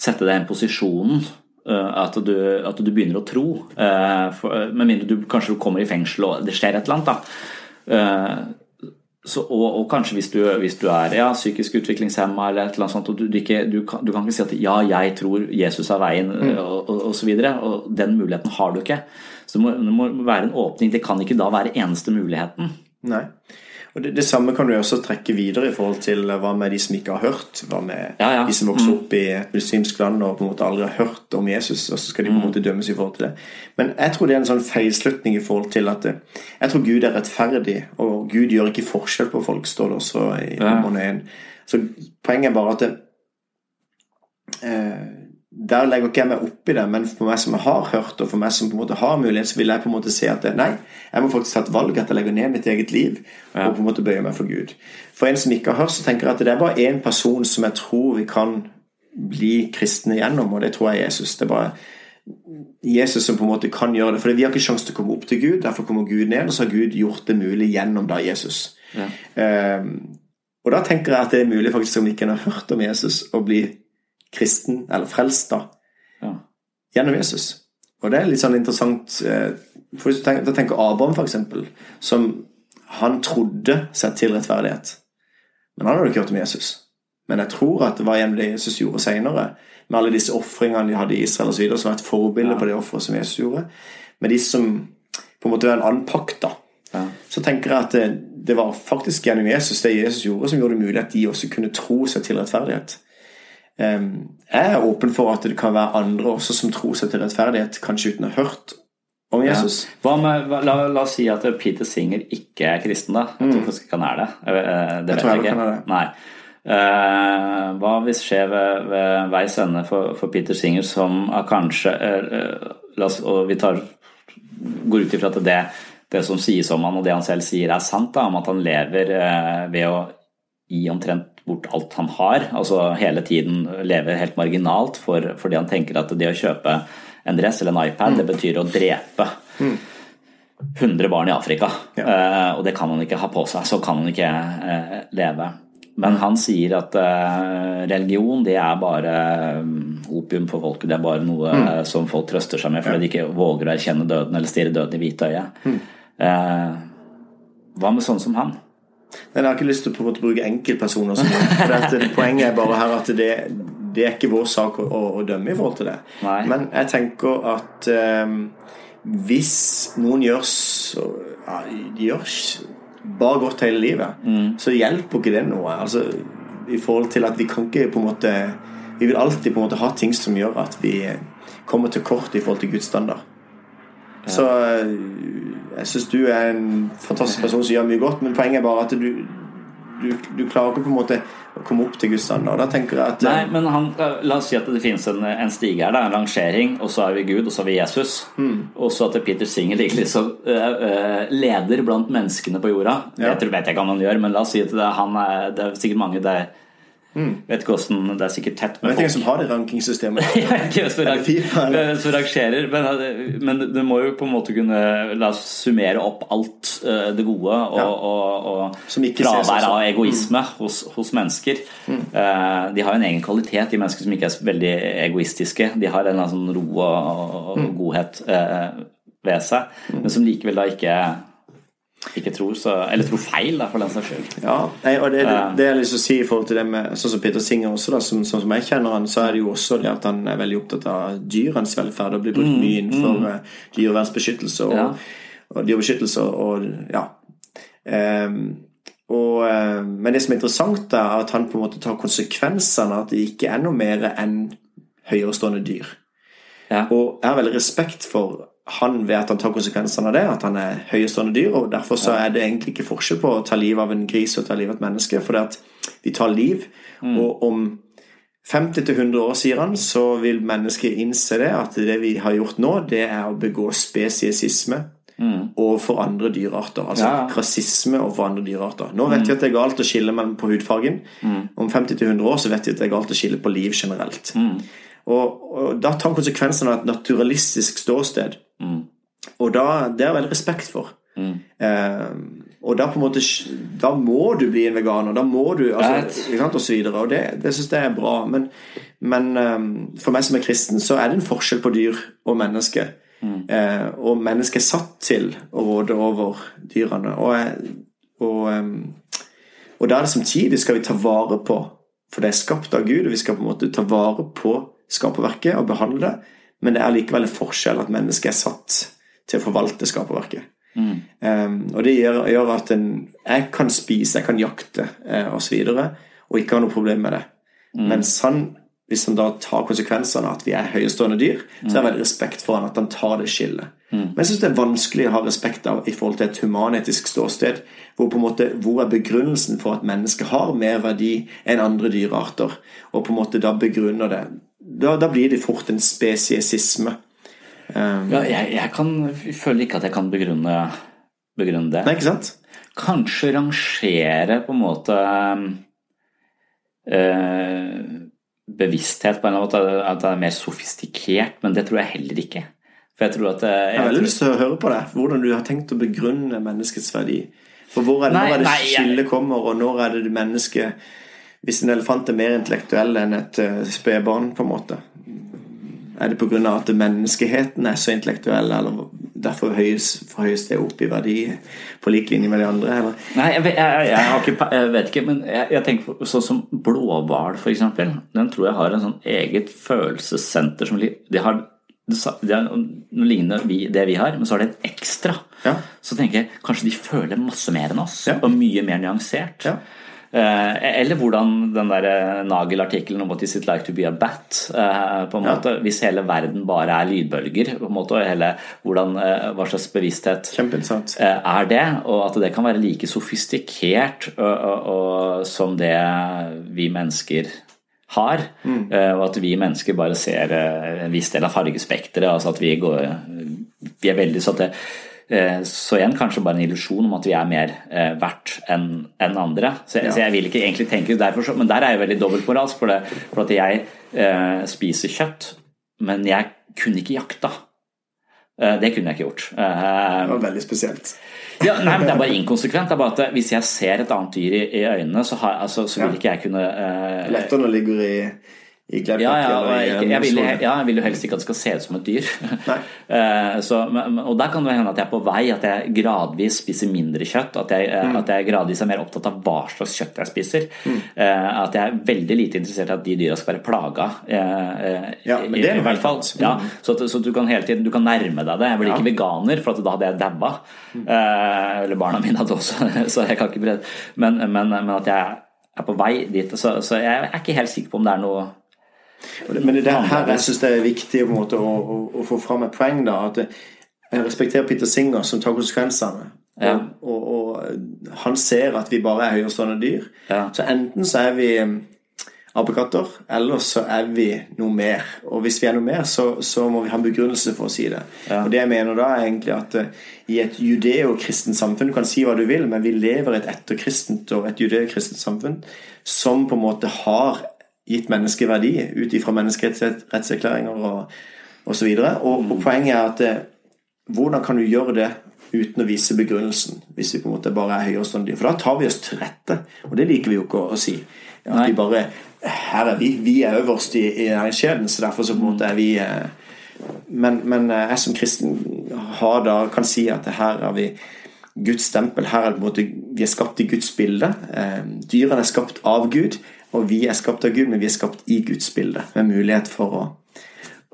sette deg I en posisjon At du, at du begynner å tro med mindre du kanskje du kommer I fengsel og det skjer et eller annet da. Så, og, og kanskje hvis du, hvis du er ja, psykisk utviklingshemmet eller et eller annet sånt og du, du, ikke, du, kan, du kan ikke si at ja, jeg tror Jesus er veien mm. og, og, og så videre og den muligheten har du ikke så det må, det må være en åpning det kan ikke da være eneste muligheten Nei, og det, det samme kan du også trekke videre I forhold til hva med de som ikke har hørt hva med ja, ja. De som vokser opp I et muslimsk land og på en måte aldri har hørt om Jesus og så skal de på en måte dømmes I forhold til det men jeg tror det er en sånn feilslutning I forhold til at jeg tror Gud er rettferdig og Gud gjør ikke forskjell på folk står det også I romanen ja. Så poenget er bare at det, eh, der legger ikke jeg meg opp I det men for meg som jeg har hørt og for meg som på en måte har mulighet så vil jeg på en måte se at det, nei, jeg må faktisk ta et valg at jeg legger ned mitt eget liv ja. Og på en måte bøyer meg for Gud for en som ikke har hørt så tenker jeg at det er bare en person som jeg tror vi kan bli kristne gjennom og det tror jeg er Jesus det er bare Jesus som på en måte kan gjøre det for vi har ikke sjans til å komme opp til Gud derfor kommer Gud ned og så har Gud gjort det mulig gjennom da Jesus ja. um, og da tenker jeg at det er mulig faktisk om ikke en har hørt om Jesus å bli kristen, eller frelst da ja. Gjennom Jesus og det er litt sånn interessant for hvis du tenker, tenker Abraham for eksempel som han trodde seg til rettferdighet men han hadde ikke hørt om Jesus men jeg tror at det var gjennom det Jesus gjorde senere med alle disse offringene de hadde I Israel og så videre som var et forbilde ja. På det offeret som Jesus gjorde men de som på en måte var en annen pakt da ja. Så tenker jeg at det, det var faktisk gjennom Jesus det Jesus gjorde som gjorde det mulig at de også kunne tro seg til rettferdighet Um, jeg er åpen for at det kan være andre også som tror seg til rettferdighet kanskje uten å ha hørt om Jesus. Ja. Hva med, la, la oss si at Peter Singer ikke er kristen da. Jeg tror mm. faktisk han er det. Det vet jeg tror jeg ikke. Kan være det. Nei. Uh, hva hvis skjer ved, ved veis ende for, for Peter Singer som er kanskje uh, la oss, og vi tar, går ut ifra at det, det som sies om han og det han selv sier er sant da, om at han lever uh, ved å gi omtrent bort alt han har, altså hele tiden lever helt marginalt for, fordi han tenker at det å kjøpe en dress eller en iPad, mm. det betyr å drepe mm. hundre barn i Afrika ja. uh, og det kan han ikke ha på seg, så kan han ikke uh, leve. Men han sier at religion, det er bare opium for folket, det er bare noe mm. som folk trøster seg med, fordi ja. de ikke våger å erkjenne døden eller stirre døden i hvite øye. Mm. Eh, hva med sånn som han? Nei, jeg har ikke lyst til å bruke enkeltpersoner som han, for dette, poenget er bare her at det, det er ikke vår sak å, å dømme i forhold til det. Nei. Men jeg tenker at eh, hvis noen gjør så, ja, de gjør bare godt hele livet, mm. så hjelper ikke det noe. Altså, i forhold til at vi kan ikke på en måte, vi vil alltid på en måte ha ting som gjør at vi kommer til kort i forhold til Guds standard. Ja. Så jeg synes du er en fantastisk person som gjør mye godt, men poenget er bare at du du, du klarer ikke på en måte å komme opp til Guds standard. Da tenker jeg at Nei, men han, la oss si at det finnes en, en stige her da, en rangering, og så er vi Gud, og så er vi Jesus, mm. og så at Peter Singer ligger liksom uh, uh, leder blant menneskene på jorda. Ja. Jeg tror, vet jeg ikke om han gjør, men la oss si at det, han er, det er sikkert mange der mm. vet ikke hvordan, det er sikkert tett med folk. Jeg vet ikke som har det rankingssystemet. Ja, ikke som rank, rangerer, men, men du må jo på en måte kunne la oss summere opp alt det gode og, ja. og, og, og fravær av egoisme mm. hos, hos mennesker. Mm. Uh, de har en egen kvalitet, de mennesker som ikke er veldig egoistiske. De har en sånn ro og, og mm. godhet uh, ved seg, mm. men som likevel da ikke ikke tror så, eller tror feil da, for den saks skyld. Ja, og det, det jeg lyst til å si i forhold til det med, sånn som Peter Singer også da, som, som jeg kjenner han, så er det jo også det at han er veldig opptatt av dyrens velferd og blir brukt mye innenfor mm. dyrevernbeskyttelse og, ja. og dyrebeskyttelse og ja um, og, men det som er interessant da, er at han på en måte tar konsekvensene at det ikke er noe mer enn høyerestående dyr ja. og jeg har veldig respekt for han ved at han tar konsekvensene av det, at han er høyestående dyr, og derfor så er det egentlig ikke forskjell på å ta liv av en gris og ta liv av et menneske, for det at vi tar liv, mm. og om femti til hundre år, sier han, så vil mennesker innse det, at det vi har gjort nå, det er å begå spesiesisme mm. overfor andre dyrarter, altså ja. rasisme overfor andre dyrarter. Nå vet mm. vi at det er galt å skille mellom på hudfargen, mm. om femti til hundre år så vet vi at det er galt å skille på liv generelt. Mm. Og, og da tar konsekvensene av et naturalistisk ståsted, mm. og da, det er vel respekt for mm. eh, og da på en måte da må du bli en veganer, da må du altså, og så videre, og det, det synes jeg er bra, men, men eh, for meg som er kristen, så er det en forskjell på dyr og menneske mm. eh, og menneske er satt til å råde over dyrene og, og, eh, og da er det samtidig skal vi ta vare på, for det er skapt av Gud, og vi skal på en måte ta vare på skaperverket og behandle det, men det er likevel en forskjell at mennesket er satt til å forvalte skaperverket. Mm. Um, og det gjør, gjør at en, jeg kan spise, jeg kan jakte eh, og så videre, og ikke har noe problem med det. Mm. Mens han, hvis han da tar konsekvensene at vi er høyestående dyr, mm. så er det veldig respekt for han at han tar det skillet. Mm. Men jeg synes det er vanskelig å ha respekt av i forhold til et humanetisk ståsted, hvor på en måte, hvor er begrunnelsen for at mennesket har mer verdi enn andre dyrearter, og på en måte da begrunner det. Da, da blir det fort en spesiesisme. Um, ja, jeg, jeg, kan, jeg føler ikke at jeg kan begrunne, begrunne det. Nei, ikke sant? Kanskje rangere på en måte øh, bevissthet på en måte, at det er mer sofistikert, men det tror jeg heller ikke. For jeg tror at... Jeg, jeg har veldig lyst til å høre på det, hvordan du har tenkt å begrunne menneskets verdi. For hvor er det, nei, når er det nei, skille jeg... kommer, og når er det det mennesket... Hvis en elefant er mer intellektuell enn et spedbarn på en måte, er det på grunn av at menneskeheten er så intellektuell, eller derfor høyest, for høyest det opp i verdi på lik linje med de andre, eller? Nei, jeg, jeg, jeg, har ikke, jeg vet ikke, men jeg, jeg tenker på sånn som blåhval for eksempel, den tror jeg har en sånn eget følelsessenter som de har, det er noe lignende det vi har, men så har det en ekstra. Ja. Så tenker jeg, kanskje de føler masse mer enn oss, ja. og mye mer nyansert. Ja. Eh, eller hvordan den der Nagel-artiklen om at it's like to be a bat eh, på en måte, ja. Hvis hele verden bare er lydbølger på en måte, og hele hvordan, eh, hva slags bevissthet eh, er det, og at det kan være like sofistikert og, og, og, som det vi mennesker har, mm. eh, og at vi mennesker bare ser eh, en viss del av fargespektret, altså at vi går vi er veldig sånn at det, så igjen kanskje bare en illusion om at vi er mer eh, verdt enn en andre så, ja. Så jeg vil ikke egentlig tenke derfor, men der er jeg veldig dobbeltmoralsk for, det, for at jeg eh, spiser kjøtt men jeg kunne ikke jakta eh, det kunne jeg ikke gjort eh, det var veldig spesielt ja, nei, men det er bare inkonsekvent det er bare at hvis jeg ser et annet dyr i, i øynene så, har, altså, så vil ja. Ikke jeg kunne eh, lettene ligger i I ja, ja, ikke, jeg vil, ja, jeg vil jo helst ikke at det skal se ut som et dyr så, og der kan det hende at jeg er på vei at jeg gradvis spiser mindre kjøtt at jeg, mm. at jeg gradvis er mer opptatt av hva slags kjøtt jeg spiser mm. at jeg er veldig lite interessert i at de dyra skal være plaga ja, men det er noe helt annet ja, så, så du kan hele tiden du kan nærme deg det, jeg blir ikke ja. Veganer for at da hadde jeg dabba mm. eller barna mine hadde også så jeg kan ikke brede men, men, men at jeg er på vei dit så, så jeg er ikke helt sikker på om det er noe Men det der her, jeg synes det er viktig å, å, å få fram et poeng da, at jeg respekterer Peter Singer som tar konsekvensene ja. og, og, og han ser at vi bare er høyerstående dyr ja. Så enten så er vi apekatter, eller så er vi noe mer, og hvis vi er noe mer så, så må vi ha en begrunnelse for å si det ja. Og det jeg mener da er egentlig at i et judeo-kristent samfunn du kan si hva du vil, men vi lever et etterkristent og et judeo-kristent samfunn som på en måte har gitt menneskeverdi ut ifra menneskerettserklæringer og, og så videre og, og poenget er at eh, hvordan kan du gjøre det uten å vise begrunnelsen hvis vi på en måte bare er høyerstående for da tar vi oss til rette og det liker vi jo ikke å, å si at vi bare, her er vi, vi er øverst i, i næringskjeden så derfor så på en måte er vi eh, men, men jeg som kristen har da, kan si at her er vi Guds stempel, her er det på en måte vi er skapt i Guds bilde eh, dyrene er skapt av Gud og vi er skapt av Gud, men vi er skapt i Guds bilde med mulighet for å,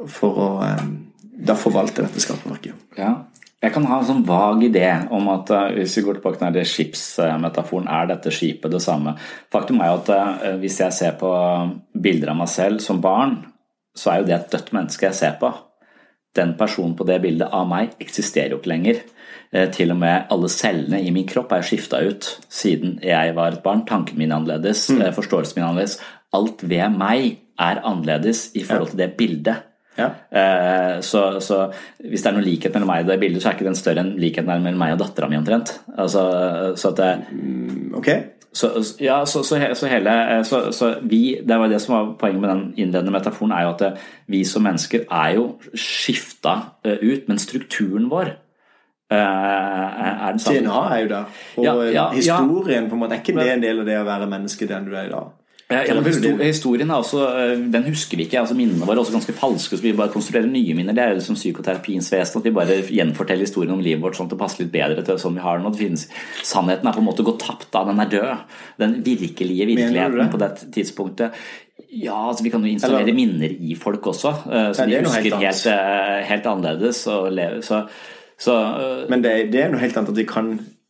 for å da forvalte dette skaperverket ja. Jeg kan ha en sånn vag idé om at hvis vi går tilbake til denne skipsmetaforen er dette skipet det samme faktum er jo at hvis jeg ser på bilder av meg selv som barn så er jo det et dødt menneske jeg ser på den personen på det bildet av meg eksisterer jo ikke lenger til og med alle cellene i min kropp er skiftet ut siden jeg var et barn tanken min er annerledes, mm. forståelsen min er annerledes alt ved meg er annerledes i forhold til det bildet ja. så, så hvis det er noen likhet mellom meg og det bildet så er ikke den større enn likheten mellom meg og datteren min omtrent altså, så at mm, ok så, ja, så, så, så hele så, så vi, det var det som var poenget med den innledende metaforen er jo at vi som mennesker er jo skiftet ut, men strukturen vår Er D N A er jo der og ja, ja, historien ja. På en måte er ikke det en del av det å være menneske den du er i dag ja, ja, historien er også, den husker vi ikke altså minnene våre er også ganske falske så vi bare konstruerer nye minner det er liksom psykoterapiens vesen at vi bare gjenforteller historien om livet vårt sånn at det passer litt bedre til sånn vi har nå sannheten er på en måte gått tapt da den er død den virkelige virkeligheten det? På det tidspunktet Ja, altså vi kan jo installere Eller? Minner i folk også så de ja, husker helt, helt, helt annerledes og lever, så Så, uh, men det, det er noe helt annet at vi kan,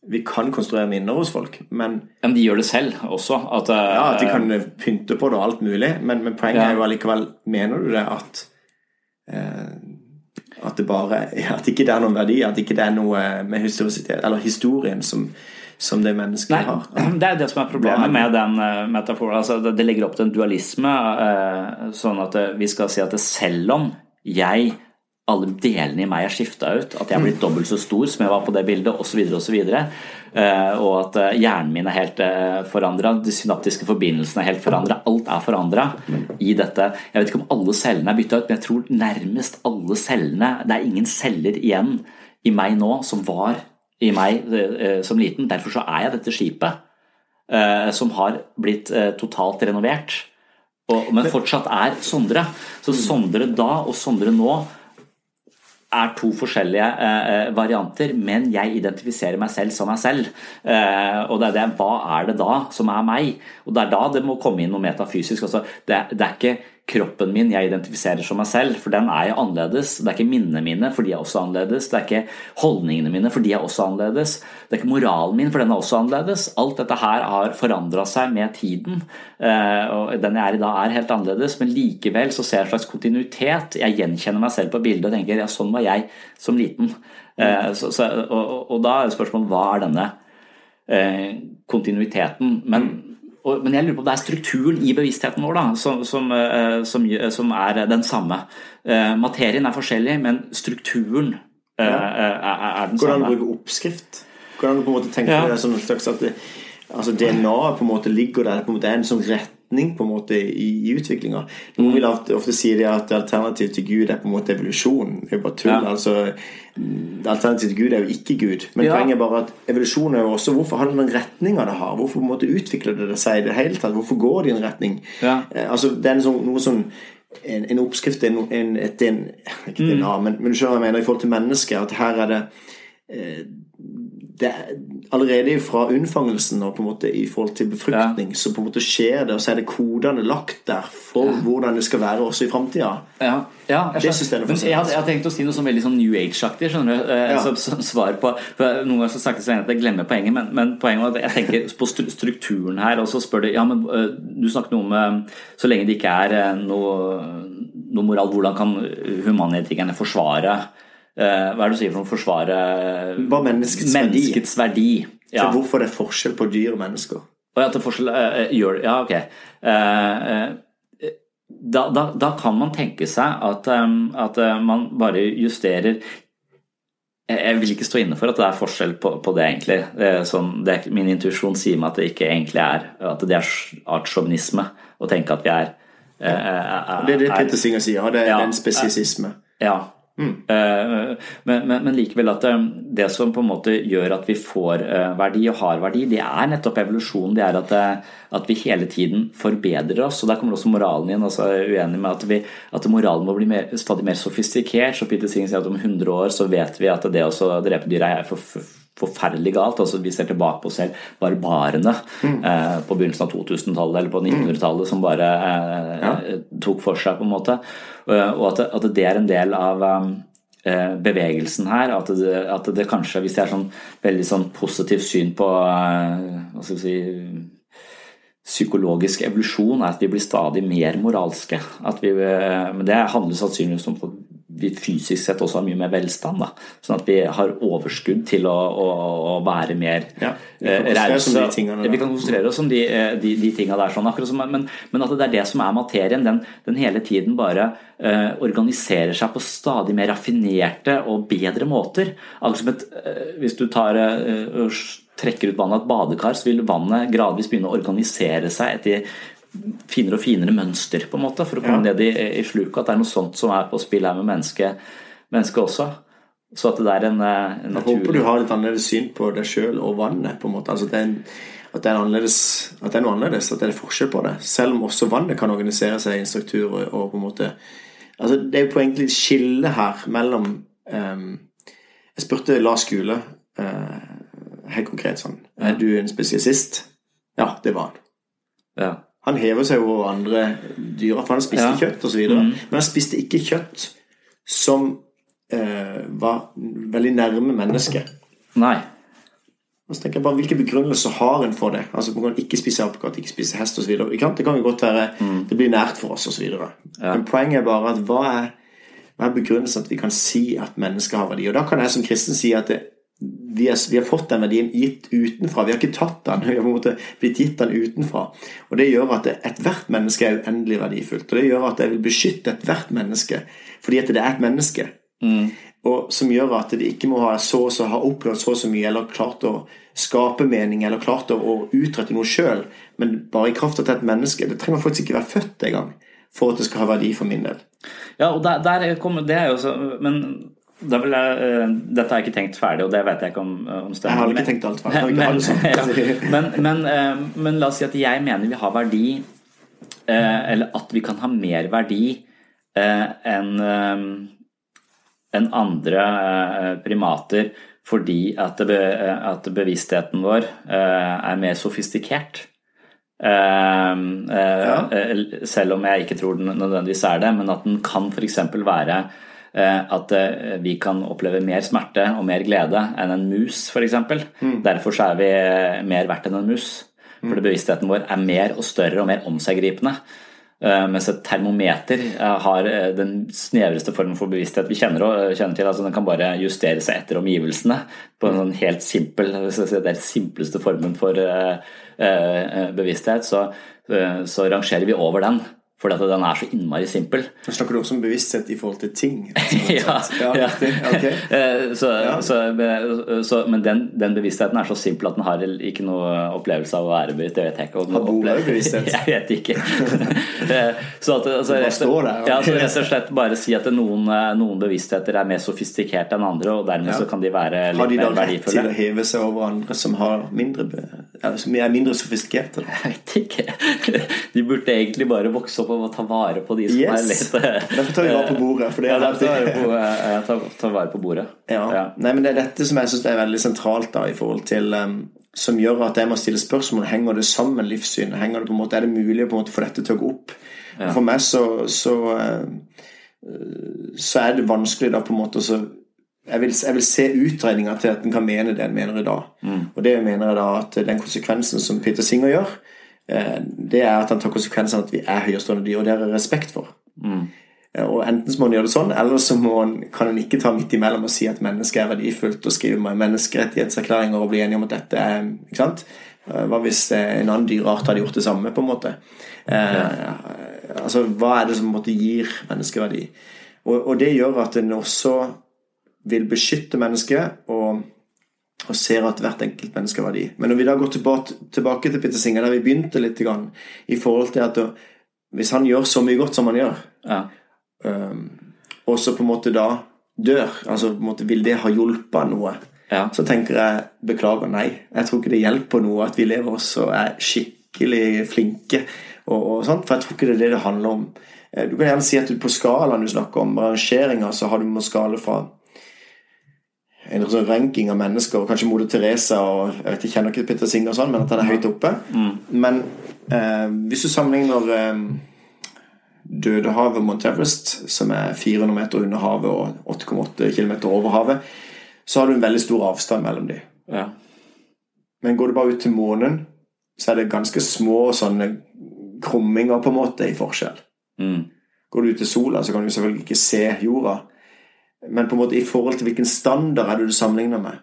vi kan konstruere minner hos folk men, men de gjør det selv også at, uh, ja, at de kan pynte på det og alt mulig men, men poenget ja. Er jo allikevel mener du det at uh, at det bare at ikke det er noen verdi at ikke det er noe med historisitet eller historien som som det mennesket Nei, har. Det er det som er problemet med den metaforen. Altså, det legger opp til en dualisme uh, sånn at vi skal si at det, selv om jeg alle delene i meg er skiftet ut at jeg har blitt dobbelt så stor som jeg var på det bildet og så videre og så videre og at hjernen min er helt forandret de synaptiske forbindelsene er helt forandret alt er forandret i dette jeg vet ikke om alle cellene er byttet ut men jeg tror nærmest alle cellene det er ingen celler igjen i meg nå som var i meg som liten derfor så er jeg dette skipet som har blitt totalt renovert men fortsatt er Sondre så Sondre da og Sondre nå er to forskjellige eh, varianter, men jeg identifiserer meg selv som meg selv. Eh, og det er det, hva er det da som er meg? Og det er da det må komme inn noe metafysisk. Altså, det, det er ikke kroppen min jeg identifiserer som meg selv, for den er jeg annerledes. Det er ikke minnene mine, for de er også annerledes. Det er ikke holdningene mine, for de er også annerledes. Det er ikke moralen min, for den er også annerledes. Alt dette her har forandret seg med tiden, og den jeg er i dag er helt annerledes, men likevel så ser jeg en slags kontinuitet. Jeg gjenkjenner meg selv på bildet og tenker, ja, sånn var jeg som liten. Så, så, og, og da er spørsmålet, hva er denne kontinuiteten? Men men jeg lurer på om det er strukturen I bevisstheten vår da, som, som, som, som er den samme. Materien er forskjellig, men strukturen ja. er, er den Går det samme. Går det an å bruke oppskrift? Går det an å på en måte tenke ja. det som en slags at det, altså D N A på en måte ligger der, på en måte er en sånn retning på en måte i, i utviklingen. Noen vil ofte si det at alternativet til Gud er på en måte evolusjon. Det er jo bare tull, ja. altså alternativet til Gud er jo ikke Gud, men ja. poenget er bare at evolusjonen er jo også hvorfor har den retningen det har, hvorfor på en måte utvikler det seg i det hele tatt, hvorfor går det I en retning ja. eh, altså det er en sånn, noe sånn en, en oppskrift en, en, et, en, ikke mm. DNA, men, men du skjønner hva jeg mener I forhold til mennesket at her er det eh, det er allerede fra unnfangelsen og på en måte I forhold til befruktning ja. så på en måte skjer det og så er det kodene lagt der for ja. hvordan det skal være også I fremtiden ja, ja jeg, det synes jeg, det jeg, jeg har tenkt å si noe som veldig sånn New Age-aktig skjønner du, ja. som, som svar på noen ganger så snakkes jeg at jeg glemmer poenget men, men poenget var at jeg tenker på strukturen her og så spør du, ja men du snakker noe om så lenge det ikke er noe, noe moral hvordan kan humanetikerne forsvare hva er det du sier for å forsvare menneskets, menneskets verdi, verdi. Ja. Hvorfor er det forskjell på dyr og mennesker og at det er forskjell uh, gjør, ja ok uh, uh, da, da, da kan man tenke seg at, um, at uh, man bare justerer jeg vil ikke stå inne for at det er forskjell på, på det egentlig uh, sånn, det, min intuisjon sier meg at det ikke egentlig er at det er artsjåvinisme å tenke at vi er uh, uh, det er det Peter Singer sier det er ja, en spesiesisme ja Mm. Men, men, men likevel at det som på en måte gjør at vi får verdi og har verdi det er nettopp evolusjon det er at, at vi hele tiden forbedrer oss og der kommer også moralen igjen altså jeg er uenig med at, vi, at moralen må bli mer, stadig mer sofistikert så Peter Singer sier at om hundre år så vet vi at det å drepe dyr er for, for, forferdelig galt altså vi ser tilbake på oss selv barbarene mm. eh, på begynnelsen av to tusen-tallet eller på nitten hundretallet som bare eh, ja. tok for seg på en måte og at, at det er en del av eh, bevegelsen her at det, at det kanskje hvis det er sånn veldig sånn positivt syn på eh, hva skal vi si psykologisk evolusjon er at vi blir stadig mer moralske at vi, eh, men det handler sannsynligvis om at vi fysisk sett også har mye mer velstand da. Sånn at vi har overskudd til å, å, å være mer ja, reise vi kan konsentrere oss om de, de, de tingene der sånn, akkurat som, men, men at det er det som er materien den, den hele tiden bare uh, organiserer seg på stadig mer raffinerte og bedre måter akkurat som et, uh, hvis du tar uh, og trekker ut vannet et badekar så vil vannet gradvis begynne å organisere seg etter finere og finere mønster på en måte for å komme ja. ned i, i sluket at det er noe sånt som er på spill her med mennesket menneske også så at det er en, en naturlig jeg håper du har litt annerledes syn på deg selv og vannet på en måte altså at, det er en, at, det er at det er noe annerledes at det er forskjell på det selv om også vannet kan organisere seg I en struktur og, og på en måte altså det er jo på egentlig et skille her mellom um, jeg spurte Lars Gule uh, helt konkret sånn er du en spesiesist? Ja, det var han ja Han hever seg over andre dyr, for han spiste ja. kjøtt og så videre. Mm. Men han spiste ikke kjøtt som eh, var veldig nærme mennesket. Nei. Og så tenker jeg bare, hvilke begrunnelser har en for det? Altså, man kan ikke spise apekatt, ikke spise hest og så videre. Det kan jo godt være, mm. det blir nært for oss og så videre. Ja. Men poenget er bare at hva er, hva er begrunnelsen at vi kan si at mennesker har verdi? Og da kan jeg som kristen si at det, Vi har, vi har fått den verdien gitt utenfra vi har ikke tatt den, vi har på en måte blitt gitt den utenfra, og det gjør at et hvert menneske er uendelig verdifullt og det gjør at jeg vil beskytte et hvert menneske fordi at det er et menneske mm. og som gjør at det ikke må ha så og så ha opplevd så så mye eller klart å skape mening eller klart å, å utrette noe selv men bare I kraft av et menneske det trenger faktisk ikke være født en gang for at det skal ha verdi for min del ja og der, der kommer det jo så, men Da vil jeg, uh, dette har jeg ikke tenkt ferdig og det vet jeg ikke om, om stemmer. Jeg har ikke tenkt alt ferdig men, ja, men, men, uh, men la oss si at jeg mener vi har verdi uh, eller at vi kan ha mer verdi uh, enn uh, en andre uh, primater fordi at, be, uh, at bevisstheten vår uh, er mer sofistikert Ja. Selv om jeg ikke tror den nødvendigvis er det, men at den kan for eksempel være at vi kan oppleve mer smerte og mer glede enn en mus for eksempel. Mm. Derfor så er vi mer verdt enn en mus, for bevisstheten vår er mer og større og mer omseggripende, mens et termometer har den snevreste formen for bevissthet vi kjenner, og kjenner til, altså den kan bare justere seg etter omgivelsene på en sånn helt simpel, den simpleste formen for bevissthet, så, så rangerer vi over den. Fordi at den er så innmari simpel. Du snakker også om bevissthet i forhold til ting. Ja, ja. Okay. så, ja. Så, så, men den, den bevisstheten er så simpel at den har ikke noe opplevelse av å være bevisst. Jeg vet ikke. Har Bola bevissthet? Jeg vet ikke. så at, altså, rett, ja, så rett og slett bare si at noen, noen bevisstheter er mer sofistikerte enn andre, og dermed ja. Så kan de være litt mer verdifulle. Har de da rett til å heve seg over andre som, har mindre, som er mindre sofistikerte? Da? Jeg vet ikke. De burde egentlig bare vokse opp å ta vare på de som yes. er litt derfor tar vi vare på bordet for det ja, derfor tar vi på, tar, tar vare på bordet ja. Ja. Nei, men det er dette som jeg synes er veldig sentralt da, i forhold til um, som gjør at jeg må stille spørsmål, henger det sammen livssynet, henger det på en måte, er det mulig å på en måte få dette til å gå opp ja. For meg så så, uh, så er det vanskelig da på en måte så jeg vil, jeg vil se utregninger til at den kan mene det den mener i dag mm. og det mener jeg da at den konsekvensen som Peter Singer gjør det er at han tar konsekvensen av at vi er høyerstående dyr og det er respekt for mm. og enten så må han gjøre det sånn eller så må han, kan han ikke ta midt imellom og si at mennesket er verdifullt og skrive med menneskerettighetserklæringer og bli enige om at dette er ikke sant? Hva hvis en annen dyrart hadde gjort det samme på en måte ja. eh, altså hva er det som på en måte gir menneskeverdi og, og det gjør at en også vil beskytte mennesket og og ser at hvert enkelt menneske er verdi. Men når vi da går tilbake til Peter Singer, der vi begynte litt grann, i forhold til at hvis han gjør så mye godt som han gjør, ja. um, og så på en måte da dør, altså på en måte vil det ha hjulpet noe, ja. Så tenker jeg, beklager, nei, jeg tror ikke det hjelper noe at vi lever oss og er skikkelig flinke, og, og sånt, for jeg tror ikke det er det det handler om. Du kan gjerne si at på skalaen du snakker om, rangeringer, så har du med skala fra en sånn ranking av mennesker og kanskje Moder Teresa og jeg vet ikke, kjenner ikke Peter Singer og sånn, men at han er høyt oppe mm. men eh, hvis du sammenligner eh, Dødehavet og Mount Everest som er fire hundre meter under havet og åtte komma åtte kilometer over havet så har du en veldig stor avstand mellom dem ja. Men går du bare ut til månen så er det ganske små sånne krumminger på en måte i forskjell mm. Går du ut til sola så kan du selvfølgelig ikke se jorda men på en måte i forhold til hvilken standard er det du sammenligner med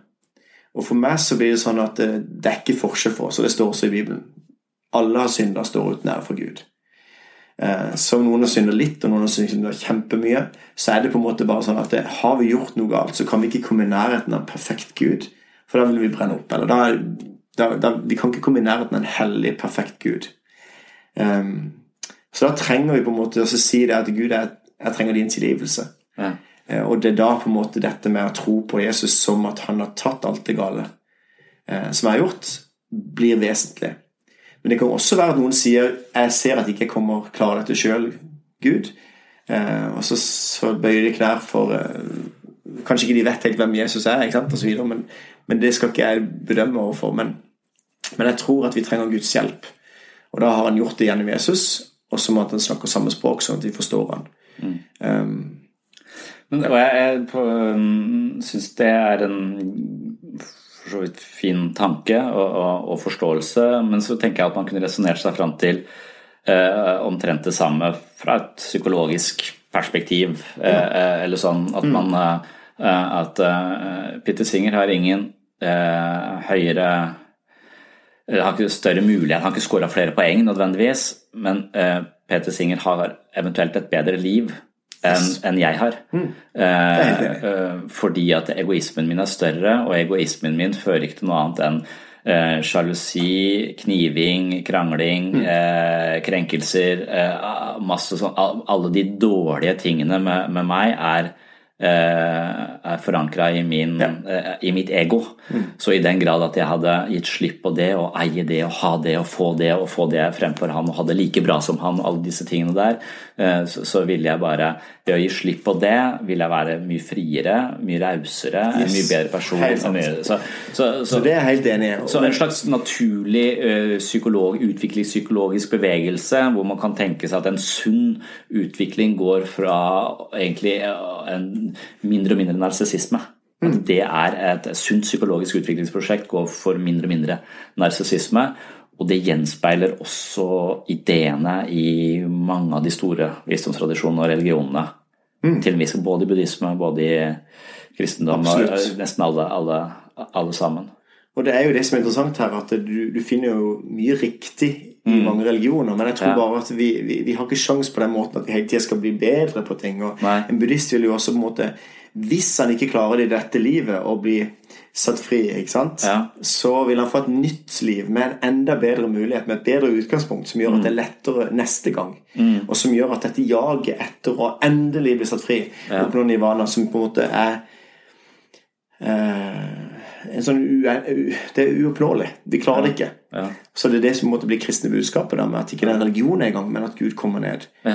og for meg så blir det sånn at det er ikke forskjell for oss og det står også i Bibelen alle har synder står uten ære for Gud så om noen har synder litt og noen har synder kjempemye så er det på en måte bare sånn at det, har vi gjort noe galt så kan vi ikke komme i nærheten av en perfekt Gud for da vil vi brenne opp eller da, da, da, vi kan ikke komme i nærheten av en hellig perfekt Gud um, så da trenger vi på en måte å si det at Gud jeg, jeg trenger din tilgivelse ja og det er da på en måte dette med å tro på Jesus som at han har tatt alt det gale eh, som jeg har gjort blir vesentlig men det kan også være at noen sier jeg ser at jeg ikke kommer å klare dette selv Gud eh, og så, så bøyer de knær for eh, kanskje ikke de vet helt hvem Jesus er ikke sant? Og så videre, men, men det skal ikke jeg bedømme overfor men, men jeg tror at vi trenger Guds hjelp og da har han gjort det gjennom Jesus og så må han snakke samme språk sånn at vi forstår han mm. um, Men, og jeg, jeg på, synes det er en for så vidt fin tanke og, og, og forståelse, men så tenker jeg at man kunne resonert seg frem til eh, omtrent det samme fra et psykologisk perspektiv, eh, eller sånn at man eh, at eh, Peter Singer har ingen eh, høyere eller har ikke større mulighet, han har ikke scoret flere poeng nødvendigvis, men eh, Peter Singer har eventuelt et bedre liv enn en jeg har mm. eh, eh, fordi at egoismen min er større og egoismen min fører ikke til noe annet enn eh, sjalusi, kniving, krangling mm. eh, krenkelser eh, masse sånn, alle de dårlige tingene med, med meg er er förankrad I min ja. I mitt ego. Mm. Så I den grad att jag hade gett slipp på det och äga det och ha det och få det och få det framför han och ha det lika bra som han all dessa tingen där så, så ville jag bara jag ger slipp på det vill jag vara mycket friare, mycket rausare, en mycket bättre person så, så, så så det är er helt enig. Så en slags naturlig uh, psykolog utveckling psykologisk bevegelse hvor man kan tänka sig att en sund utveckling går från egentligen en mindre og mindre narsisisme. At det er et sunt psykologisk utviklingsprosjekt går for mindre og mindre narsisisme, og det gjenspeiler også ideene I mange av de store visdomstradisjonene og religionene. Mm. Til og med både I buddhisme, både I kristendom, Absolutt. Nesten alle, alle, alle sammen. Og det er jo det som er interessant her, at du, du finner jo mye riktig I mm. mange religioner, men jeg tror ja. Bare at vi, vi, vi har ikke sjans på den måten at vi hele tiden skal bli bedre på ting, og Nei. En buddhist vil jo også på en måte, hvis han ikke klarer det I dette livet å bli satt fri, ikke sant? Ja. Så vil han få et nytt liv med en enda bedre mulighet, med et bedre utgangspunkt, som gjør mm. at det er lettere neste gang, mm. og som gjør at dette jaget etter å endelig bli satt fri, ja. Oppnå nivåene som på en måte er... Eh, en sånn u- det er uoppnåelig vi klarer det ikke ja. Så det er det som måtte bli kristne budskapet da, med at ikke det er religion I gang men at Gud kommer ned ja.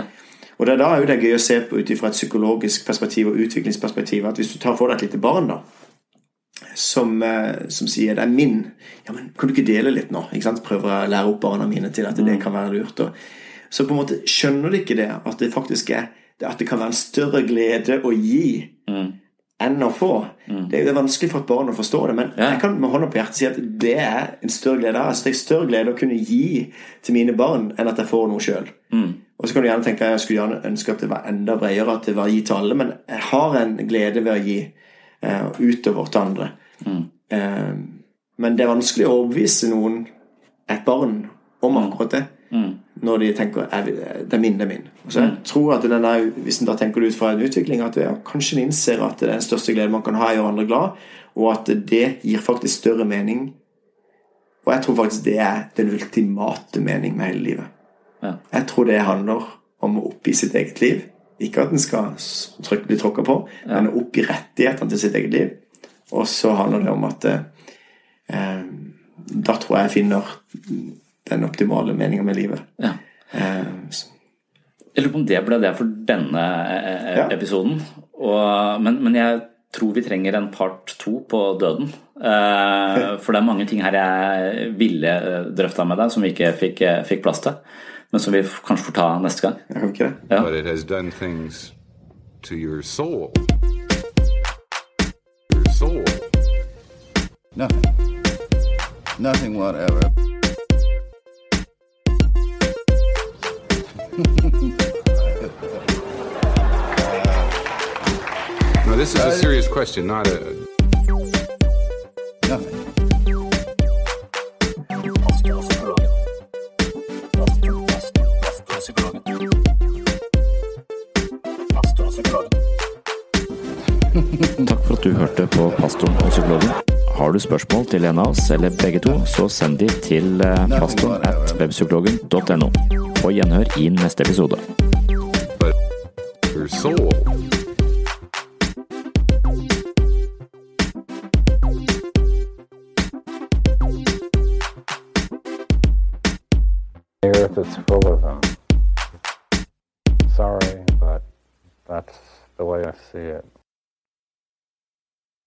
Og det er da jo det er gøy å se på utifra et psykologisk perspektiv og utviklingsperspektiv at hvis du tar for deg et lite barn da som, som sier det er min ja men kan du ikke dele litt nå ikke sant? Prøver å lære opp barna mine til at det kan være lurt og, så på en måte skjønner du ikke det at det faktisk er at det kan være en større glede å gi mm. enn å få. Mm. Det er jo vanskelig for et barn å forstå det, men ja. Jeg kan med hånda på hjertet si at det er en større glede. Altså, det er en større glede å kunne gi til mine barn enn at jeg får noe selv. Mm. Og så kan du gjerne tenke at jeg skulle gjerne ønske at det var enda bredere, at det var gi til alle, men jeg har en glede ved å gi uh, utover til andre. Mm. Uh, men det er vanskelig å overbevise noen, et barn, om akkurat det. Mm. Når de tenker er, det er min, det er min så jeg mm. tror at den der, hvis man da tenker ut fra en utvikling at ja, kanskje man innser at det er den største gleden man kan ha I å gjøre andre glad og at det gir faktisk større mening og jeg tror faktisk det er den ultimate mening med hele livet ja. Jeg tror det handler om å oppgi sitt eget liv ikke at den skal trykke, bli tråkket på ja. Men å oppgi rettighetene til sitt eget liv og så handler det om at eh, da tror jeg jeg finner den optimale meningen med livet. Ja. Jeg lurer om det ble det for denne episoden, og, men, men jeg tror vi trenger en part to på døden, for det er mange ting her jeg ville drøfte med deg, som vi ikke fikk, fikk plass til, men som vi kanskje får ta neste gang. Jeg kan ikke det. Ja. But it has done things to your soul. Your soul. Nothing. Nothing whatever. No, this is a serious question, not a... Nothing. Takk for at du hørte på Pastoren og Psykologen. Har du spørsmål til en av oss, eller begge to, så send de til pastoren at webpsykologen punktum no. På gjenhør I neste episode. But your soul... The earth is full of them. Sorry, but that's the way I see it.